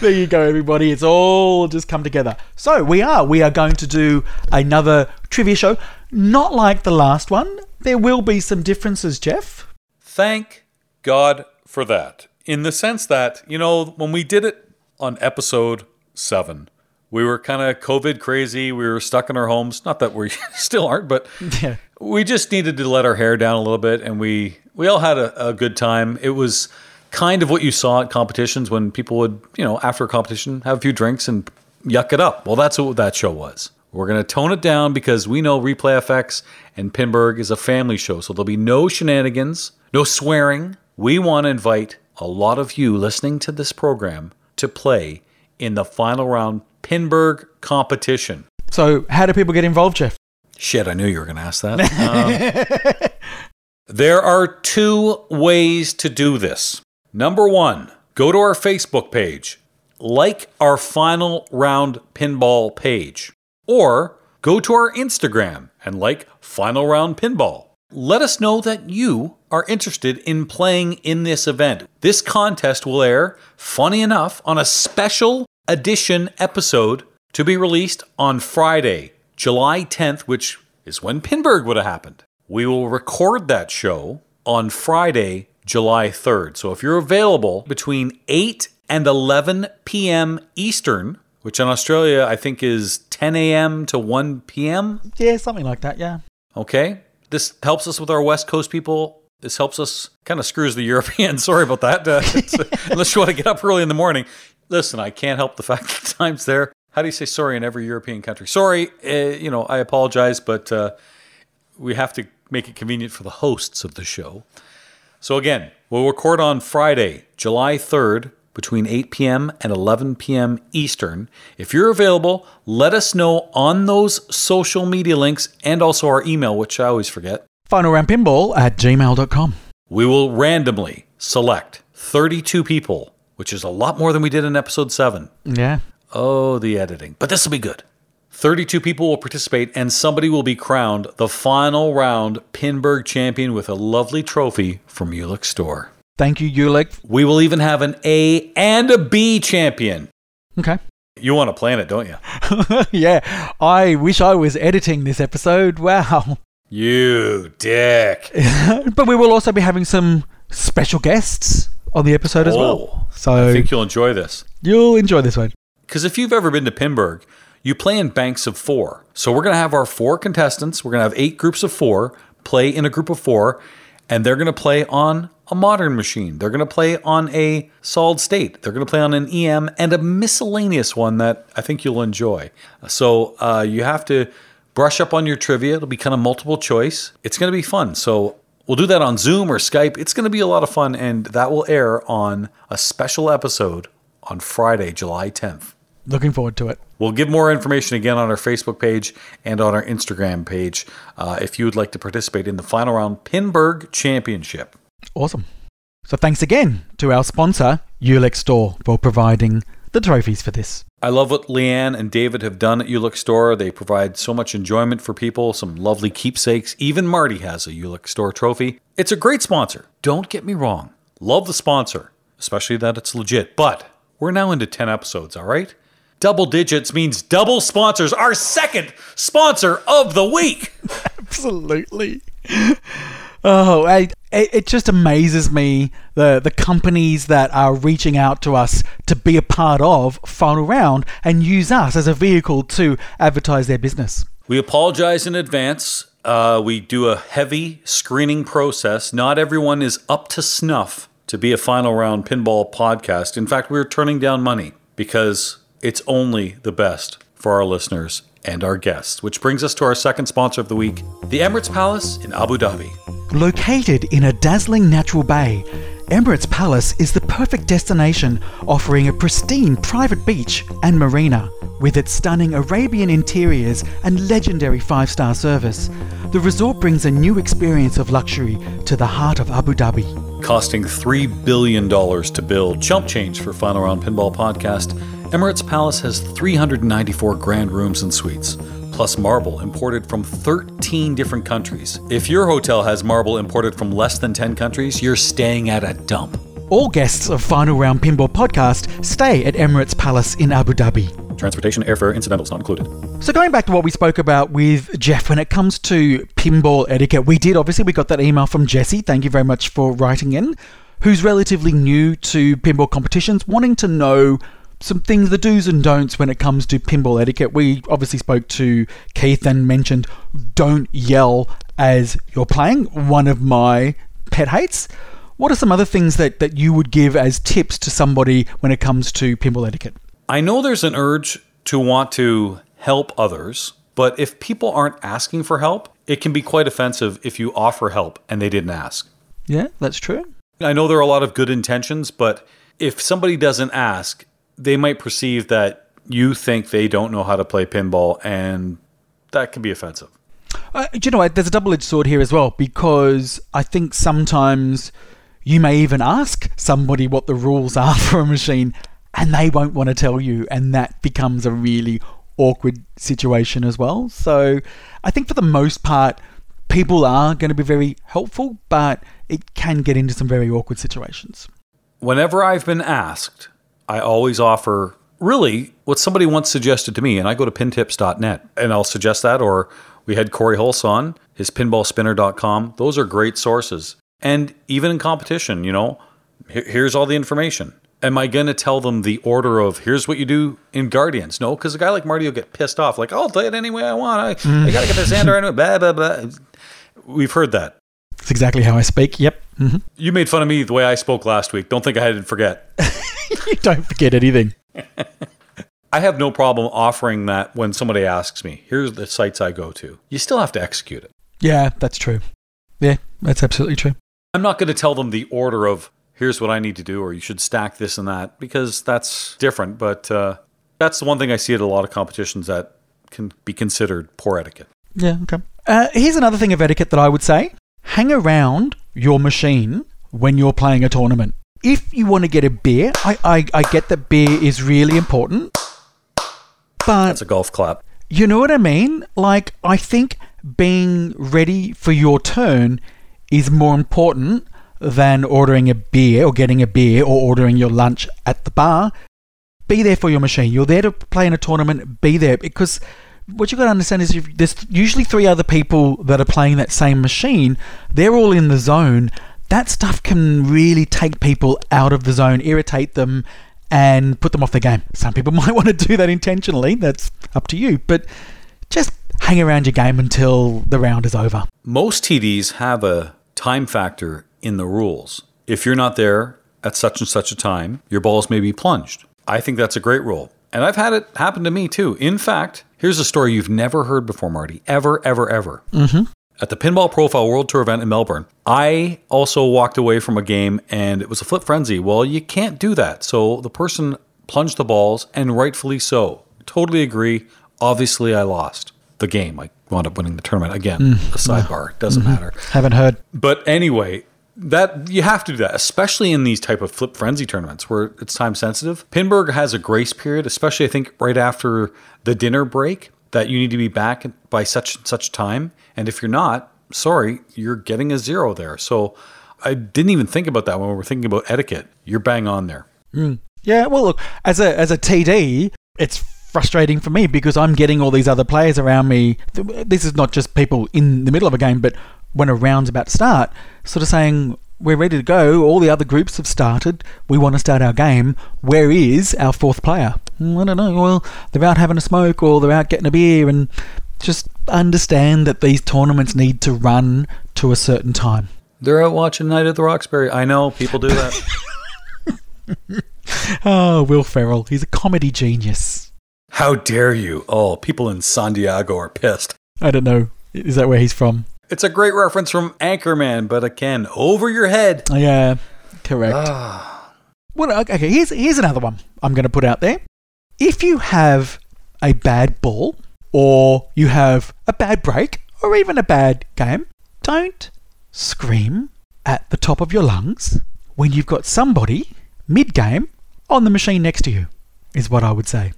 There you go, everybody. It's all just come together. So we are. We are going to do another trivia show. Not like the last one. There will be some differences, Jeff. Thank God for that. In the sense that, you know, when we did it on episode seven, we were kind of COVID crazy. We were stuck in our homes. Not that we still aren't, but yeah. We just needed to let our hair down a little bit, and we we all had a, a good time. It was kind of what you saw at competitions when people would, you know, after a competition, have a few drinks and yuck it up. Well, that's what that show was. We're going to tone it down because we know Replay F X and Pinburg is a family show, so there'll be no shenanigans, no swearing. We want to invite a lot of you listening to this program to play in the Final Round Pinburg competition. So how do people get involved, Jeff? Shit, I knew you were going to ask that. Um, there are two ways to do this. Number one, go to our Facebook page. Like our Final Round Pinball page. Or go to our Instagram and like Final Round Pinball. Let us know that you are interested in playing in this event. This contest will air, funny enough, on a special edition episode to be released on Friday, July tenth, which is when Pinburg would have happened. We will record that show on Friday, July third. So if you're available between eight and eleven p.m. Eastern, which in Australia I think is ten a.m. to one p.m. Yeah, something like that, yeah. Okay. This helps us with our West Coast people. This helps us, kind of screws the Europeans. Sorry about that. Uh, uh, unless you want to get up early in the morning. Listen, I can't help the fact that time's there. How do you say sorry in every European country? Sorry, uh, you know, I apologize, but uh, we have to make it convenient for the hosts of the show. So again, we'll record on Friday, July third, between eight p.m. and eleven p.m. Eastern. If you're available, let us know on those social media links and also our email, which I always forget. final round pinball at gmail dot com. We will randomly select thirty-two people, which is a lot more than we did in episode seven. Yeah. Oh, the editing. But this will be good. thirty-two people will participate, and somebody will be crowned the Final Round Pinburg Champion with a lovely trophy from Ulex Store. Thank you, Ulex. We will even have an A and a B champion. Okay. You want to plan it, don't you? Yeah. I wish I was editing this episode. Wow. You dick. But we will also be having some special guests on the episode oh, as well. So I think you'll enjoy this. You'll enjoy this one. Because if you've ever been to Pinburg, you play in banks of four. So we're going to have our four contestants. We're going to have eight groups of four play in a group of four. And they're going to play on a modern machine. They're going to play on a solid state. They're going to play on an E M and a miscellaneous one that I think you'll enjoy. So uh, you have to brush up on your trivia. It'll be kind of multiple choice. It's going to be fun. So we'll do that on Zoom or Skype. It's going to be a lot of fun. And that will air on a special episode on Friday, July tenth. Looking forward to it. We'll give more information again on our Facebook page and on our Instagram page uh, if you would like to participate in the Final Round Pinburg Championship. Awesome. So thanks again to our sponsor, Ulex Store, for providing the trophies for this. I love what Leanne and David have done at Ulick Store. They provide so much enjoyment for people, some lovely keepsakes. Even Marty has a Ulick Store trophy. It's a great sponsor. Don't get me wrong. Love the sponsor, especially that it's legit. But we're now into ten episodes, all right? Double digits means double sponsors. Our second sponsor of the week. Absolutely. Oh, I, it, it just amazes me, the, the companies that are reaching out to us to be a part of Final Round and use us as a vehicle to advertise their business. We apologize in advance. Uh, we do a heavy screening process. Not everyone is up to snuff to be a Final Round pinball podcast. In fact, we're turning down money because it's only the best for our listeners and our guests, which brings us to our second sponsor of the week, the Emirates Palace in Abu Dhabi. Located in a dazzling natural bay, Emirates Palace is the perfect destination, offering a pristine private beach and marina. With its stunning Arabian interiors and legendary five-star service, the resort brings a new experience of luxury to the heart of Abu Dhabi. Costing three billion dollars to build, chump change for Final Round Pinball Podcast, Emirates Palace has three hundred ninety-four grand rooms and suites, plus marble imported from thirteen different countries. If your hotel has marble imported from less than ten countries, you're staying at a dump. All guests of Final Round Pinball Podcast stay at Emirates Palace in Abu Dhabi. Transportation, airfare, incidentals not included. So going back to what we spoke about with Jeff, when it comes to pinball etiquette, we did, obviously, we got that email from Jesse. Thank you very much for writing in, who's relatively new to pinball competitions, wanting to know some things, the do's and don'ts when it comes to pinball etiquette. We obviously spoke to Keith and mentioned don't yell as you're playing, one of my pet hates. What are some other things that, that you would give as tips to somebody when it comes to pinball etiquette? I know there's an urge to want to help others, but if people aren't asking for help, it can be quite offensive if you offer help and they didn't ask. Yeah, that's true. I know there are a lot of good intentions, but if somebody doesn't ask, they might perceive that you think they don't know how to play pinball, and that can be offensive. Uh, do you know what? There's a double-edged sword here as well, because I think sometimes you may even ask somebody what the rules are for a machine, and they won't want to tell you, and that becomes a really awkward situation as well. So I think for the most part, people are going to be very helpful, but it can get into some very awkward situations. Whenever I've been asked, I always offer really what somebody once suggested to me, and I go to pintips dot net, and I'll suggest that, or we had Corey Hulse on, his pinball spinner dot com. Those are great sources. And even in competition, you know, here's all the information. Am I going to tell them the order of here's what you do in Guardians? No, because a guy like Marty will get pissed off, like, I'll play it any way I want. I, I got to get this Xander into it, blah, blah, blah. We've heard that. That's exactly how I speak, yep. Mm-hmm. You made fun of me the way I spoke last week. Don't think I didn't forget. You don't forget anything. I have no problem offering that when somebody asks me. Here's the sites I go to. You still have to execute it. Yeah, that's true. Yeah, that's absolutely true. I'm not going to tell them the order of here's what I need to do or you should stack this and that because that's different. But uh, that's the one thing I see at a lot of competitions that can be considered poor etiquette. Yeah, okay. Uh, here's another thing of etiquette that I would say. Hang around your machine when you're playing a tournament. If you want to get a beer, I, I, I get that beer is really important, but that's a golf clap. You know what I mean? Like, I think being ready for your turn is more important than ordering a beer or getting a beer or ordering your lunch at the bar. Be there for your machine. You're there to play in a tournament. Be there, because what you've got to understand is you've, there's usually three other people that are playing that same machine. They're all in the zone. That stuff can really take people out of the zone, irritate them, and put them off their game. Some people might want to do that intentionally. That's up to you. But just hang around your game until the round is over. Most T Ds have a time factor in the rules. If you're not there at such and such a time, your balls may be plunged. I think that's a great rule. And I've had it happen to me too. In fact, here's a story you've never heard before, Marty. Ever, ever, ever. Mm-hmm. At the Pinball Profile World Tour event in Melbourne, I also walked away from a game and it was a flip frenzy. Well, you can't do that. So the person plunged the balls, and rightfully so. Totally agree. Obviously, I lost the game. I wound up winning the tournament. Again, mm. a sidebar. Doesn't mm-hmm. matter. Haven't heard. But anyway, That you have to do that, especially in these type of flip frenzy tournaments where it's time sensitive. Pinburg has a grace period, especially I think right after the dinner break, that you need to be back by such and such time. And if you're not, sorry, you're getting a zero there. So I didn't even think about that when we were thinking about etiquette. You're bang on there. Mm. Yeah, well, look, as a as a T D, it's frustrating for me because I'm getting all these other players around me. This is not just people in the middle of a game, but when a round's about to start, sort of saying, we're ready to go, all the other groups have started, we want to start our game, where is our fourth player? I don't know, well, they're out having a smoke or they're out getting a beer, and just understand that these tournaments need to run to a certain time. They're out watching Night at the Roxbury. I know, people do that. Oh, Will Ferrell, he's a comedy genius. How dare you? Oh, people in San Diego are pissed. I don't know, is that where he's from? It's a great reference from Anchorman, but again, over your head. Yeah, correct. Ah. Well, okay, here's here's another one I'm going to put out there. If you have a bad ball, or you have a bad break, or even a bad game, don't scream at the top of your lungs when you've got somebody mid-game on the machine next to you, is what I would say.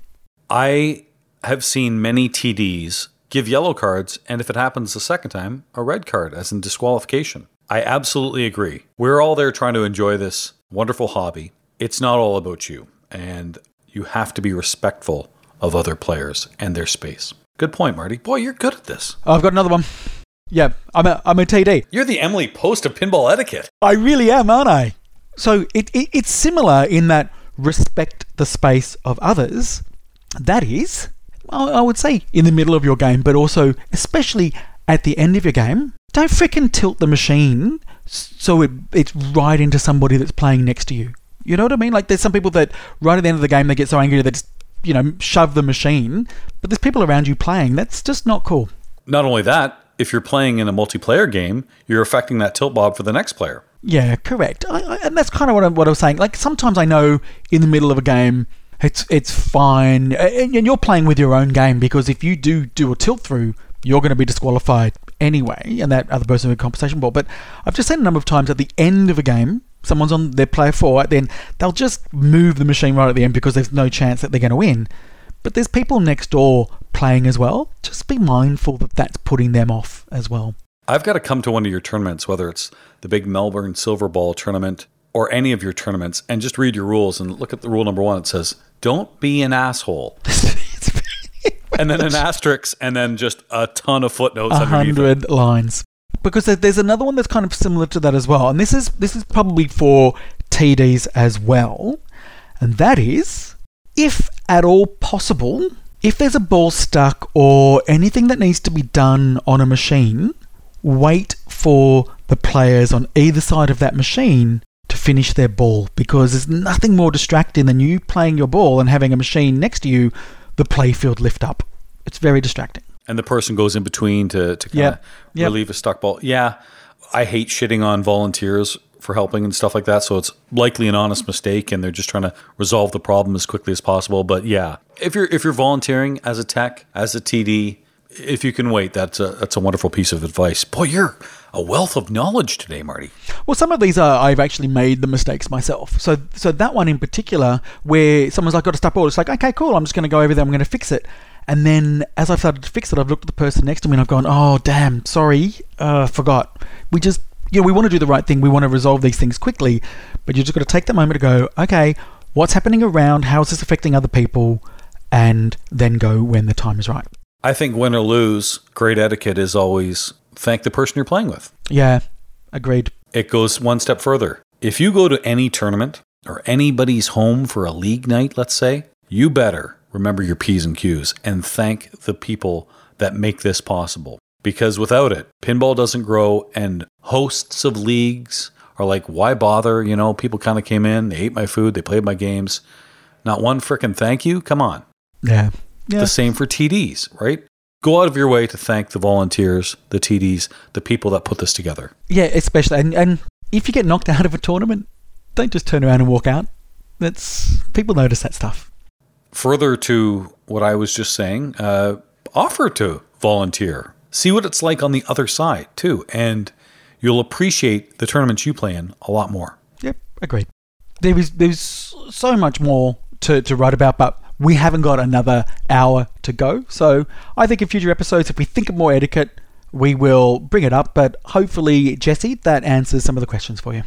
I have seen many T Ds give yellow cards, and if it happens the second time, a red card, as in disqualification. I absolutely agree. We're all there trying to enjoy this wonderful hobby. It's not all about you, and you have to be respectful of other players and their space. Good point, Marty. Boy, you're good at this. Oh, I've got another one. Yeah, I'm a, I'm a T D. You're the Emily Post of pinball etiquette. I really am, aren't I? So it, it it's similar in that respect the space of others. That is, I would say in the middle of your game, but also especially at the end of your game, don't frickin' tilt the machine so it, it's right into somebody that's playing next to you. You know what I mean? Like there's some people that right at the end of the game, they get so angry they just, you know, shove the machine, but there's people around you playing. That's just not cool. Not only that, if you're playing in a multiplayer game, you're affecting that tilt bob for the next player. Yeah, correct. I, I, and that's kind of what I'm, what I was saying. Like sometimes I know in the middle of a game, It's it's fine, and you're playing with your own game because if you do do a tilt through, you're going to be disqualified anyway, and that other person with a compensation ball. But I've just seen a number of times at the end of a game, someone's on their player four, then they'll just move the machine right at the end because there's no chance that they're going to win. But there's people next door playing as well. Just be mindful that that's putting them off as well. I've got to come to one of your tournaments, whether it's the big Melbourne Silver Ball tournament or any of your tournaments, and just read your rules and look at the rule number one. It says, don't be an asshole. And then an asterisk, and then just a ton of footnotes. A hundred lines. Because there's another one that's kind of similar to that as well. And this is this is probably for T Ds as well. And that is, if at all possible, if there's a ball stuck or anything that needs to be done on a machine, wait for the players on either side of that machine to finish their ball, because there's nothing more distracting than you playing your ball and having a machine next to you, the playfield lift up. It's very distracting. And the person goes in between to, to kind of yep. yep. relieve a stuck ball. Yeah, I hate shitting on volunteers for helping and stuff like that, so it's likely an honest mistake and they're just trying to resolve the problem as quickly as possible. But yeah, if you're if you're volunteering as a tech, as a T D, if you can wait, that's a that's a wonderful piece of advice. Boy, you're a wealth of knowledge today, Marty. Well, some of these are, I've actually made the mistakes myself. So so that one in particular, where someone's like, got a stuck ball, it's like, okay, cool, I'm just going to go over there, I'm going to fix it. And then as I've started to fix it, I've looked at the person next to me and I've gone, oh, damn, sorry, uh, forgot. We just, you know, we want to do the right thing, we want to resolve these things quickly, but you've just got to take that moment to go, okay, what's happening around, how is this affecting other people, and then go when the time is right. I think win or lose, great etiquette is always thank the person you're playing with. Yeah, agreed. It goes one step further. If you go to any tournament or anybody's home for a league night, let's say, you better remember your P's and Q's and thank the people that make this possible. Because without it, pinball doesn't grow, and hosts of leagues are like, why bother? You know, people kind of came in, they ate my food, they played my games. Not one frickin' thank you? Come on. Yeah. Yeah. The same for T Ds, right? Go out of your way to thank the volunteers, the T Ds, the people that put this together. Yeah, especially. And, and if you get knocked out of a tournament, don't just turn around and walk out. That's, people notice that stuff. Further to what I was just saying, uh, offer to volunteer. See what it's like on the other side too. And you'll appreciate the tournaments you play in a lot more. Yep, agreed. There was there's so much more to, to write about, but we haven't got another hour to go. So I think in future episodes, if we think of more etiquette, we will bring it up. But hopefully, Jesse, that answers some of the questions for you.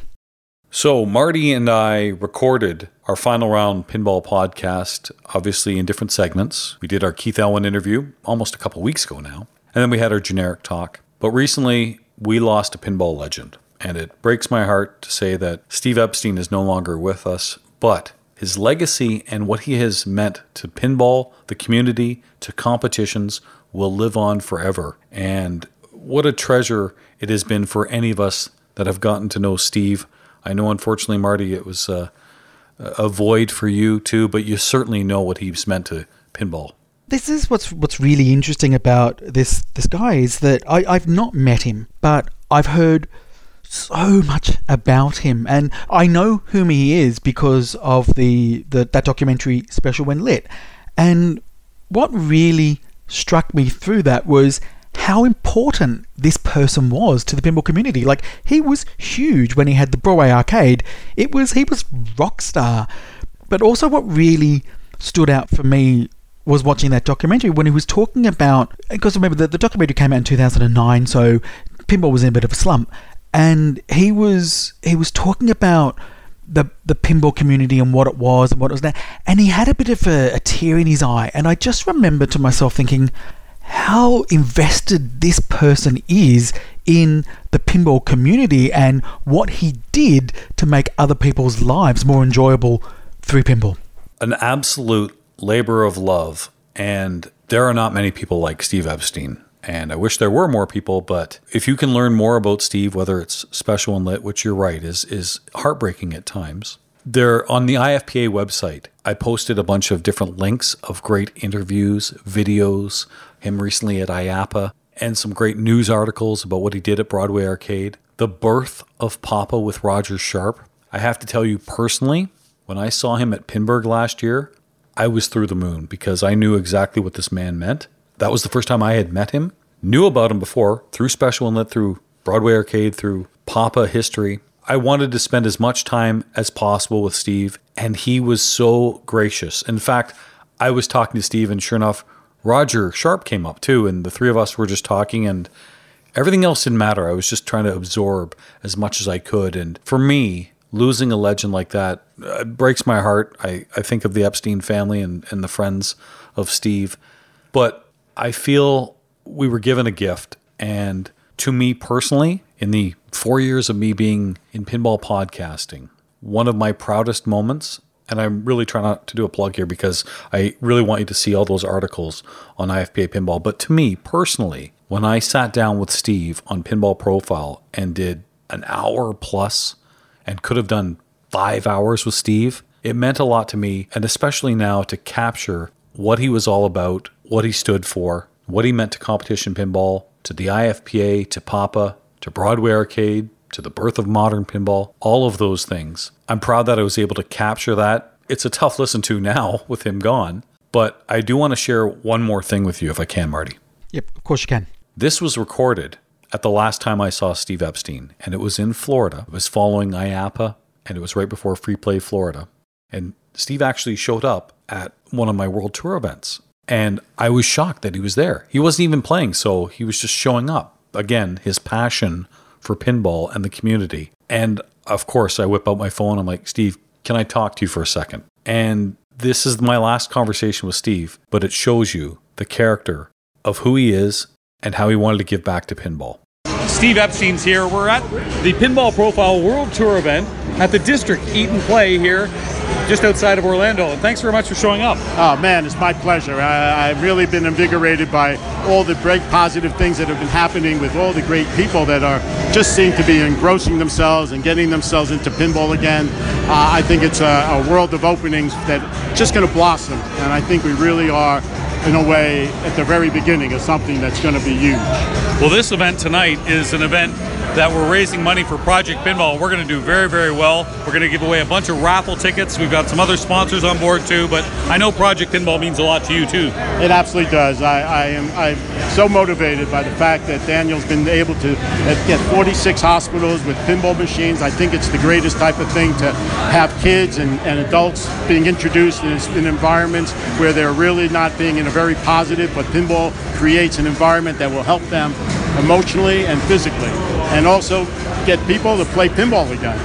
So Marty and I recorded our final round pinball podcast, obviously in different segments. We did our Keith Elwin interview almost a couple of weeks ago now. And then we had our generic talk. But recently, we lost a pinball legend. And it breaks my heart to say that Steve Epstein is no longer with us. But his legacy and what he has meant to pinball, the community, to competitions will live on forever. And what a treasure it has been for any of us that have gotten to know Steve. I know, unfortunately, Marty, it was a, a void for you too, but you certainly know what he's meant to pinball. This is what's what's really interesting about this this guy is that I, I've not met him, but I've heard so much about him, and I know whom he is because of the, the that documentary special When Lit. And what really struck me through that was how important this person was to the pinball community. Like, he was huge when he had the Broadway Arcade. It was he was rock star. But also, what really stood out for me was watching that documentary when he was talking about, because remember the, the documentary came out in two thousand nine, so pinball was in a bit of a slump. And he was he was talking about the the pinball community and what it was and what it was now. And he had a bit of a, a tear in his eye. And I just remember to myself thinking how invested this person is in the pinball community and what he did to make other people's lives more enjoyable through pinball. An absolute labor of love. And there are not many people like Steve Epstein. And I wish there were more people, but if you can learn more about Steve, whether it's special and lit, which you're right, is is heartbreaking at times. There, on the I F P A website, I posted a bunch of different links of great interviews, videos, him recently at I A A P A, and some great news articles about what he did at Broadway Arcade. The birth of Papa with Roger Sharp. I have to tell you personally, when I saw him at Pinburg last year, I was through the moon because I knew exactly what this man meant. That was the first time I had met him, knew about him before, through Special and Lit, through Broadway Arcade, through Papa history. I wanted to spend as much time as possible with Steve, and he was so gracious. In fact, I was talking to Steve, and sure enough, Roger Sharp came up too, and the three of us were just talking, and everything else didn't matter. I was just trying to absorb as much as I could, and for me, losing a legend like that uh, breaks my heart. I, I think of the Epstein family and, and the friends of Steve, but I feel we were given a gift, and to me personally, in the four years of me being in pinball podcasting, one of my proudest moments, and I'm really trying not to do a plug here because I really want you to see all those articles on I F P A Pinball, but to me personally, when I sat down with Steve on Pinball Profile and did an hour plus and could have done five hours with Steve, it meant a lot to me, and especially now to capture what he was all about, what he stood for, what he meant to competition pinball, to the I F P A, to Papa, to Broadway Arcade, to the birth of modern pinball, all of those things. I'm proud that I was able to capture that. It's a tough listen to now with him gone, but I do want to share one more thing with you if I can, Marty. Yep, of course you can. This was recorded at the last time I saw Steve Epstein, and it was in Florida. It was following I A A P A, and it was right before Free Play Florida. And Steve actually showed up at one of my World Tour events. And I was shocked that he was there. He wasn't even playing, so he was just showing up. Again, his passion for pinball and the community. And of course, I whip out my phone. I'm like, Steve, can I talk to you for a second? And this is my last conversation with Steve, but it shows you the character of who he is and how he wanted to give back to pinball. Steve Epstein's here. We're at the Pinball Profile World Tour event at the District Eat and Play here, just outside of Orlando, and thanks very much for showing up. Oh man, it's my pleasure. I, I've really been invigorated by all the great positive things that have been happening with all the great people that are just seem to be engrossing themselves and getting themselves into pinball again. Uh, I think it's a, a world of openings that just going to blossom, and I think we really are, in a way, at the very beginning of something that's going to be huge. Well, this event tonight is an event that we're raising money for Project Pinball. We're going to do very, very well. We're going to give away a bunch of raffle tickets. We've got some other sponsors on board too, but I know Project Pinball means a lot to you too. It absolutely does. I, I am I'm so motivated by the fact that Daniel's been able to get forty-six hospitals with pinball machines. I think it's the greatest type of thing to have kids and, and adults being introduced in, in environments where they're really not being in a very positive, but pinball creates an environment that will help them emotionally and physically, and also get people to play pinball again.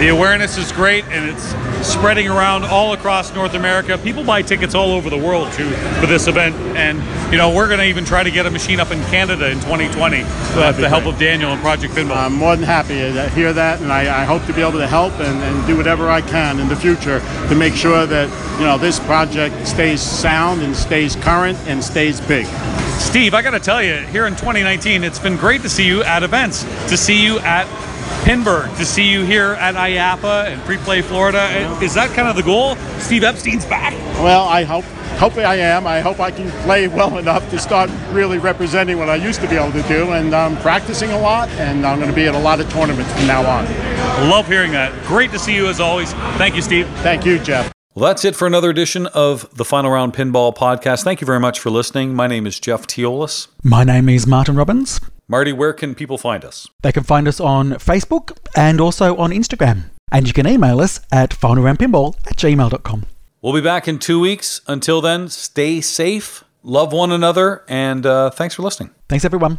The awareness is great, and it's spreading around all across North America. People buy tickets all over the world too for this event, and you know we're going to even try to get a machine up in Canada in twenty twenty with the help of Daniel and Project Pinball. I'm more than happy to hear that, and I, I hope to be able to help and, and do whatever I can in the future to make sure that you know this project stays sound and stays current and stays big. Steve, I got to tell you, here in twenty nineteen, it's been great to see you at events, to see you at Pinburg, to see you here at I A P A and Preplay Florida. Is that kind of the goal? Steve Epstein's back? Well, I hope. Hopefully I am. I hope I can play well enough to start really representing what I used to be able to do, and I'm practicing a lot, and I'm going to be at a lot of tournaments from now on. Love hearing that. Great to see you as always. Thank you, Steve. Thank you, Jeff. Well, that's it for another edition of the Final Round Pinball Podcast. Thank you very much for listening. My name is Jeff Teolis. My name is Martin Robbins. Marty, where can people find us? They can find us on Facebook and also on Instagram. And you can email us at final round pinball at gmail dot com. We'll be back in two weeks. Until then, stay safe, love one another, and uh, thanks for listening. Thanks, everyone.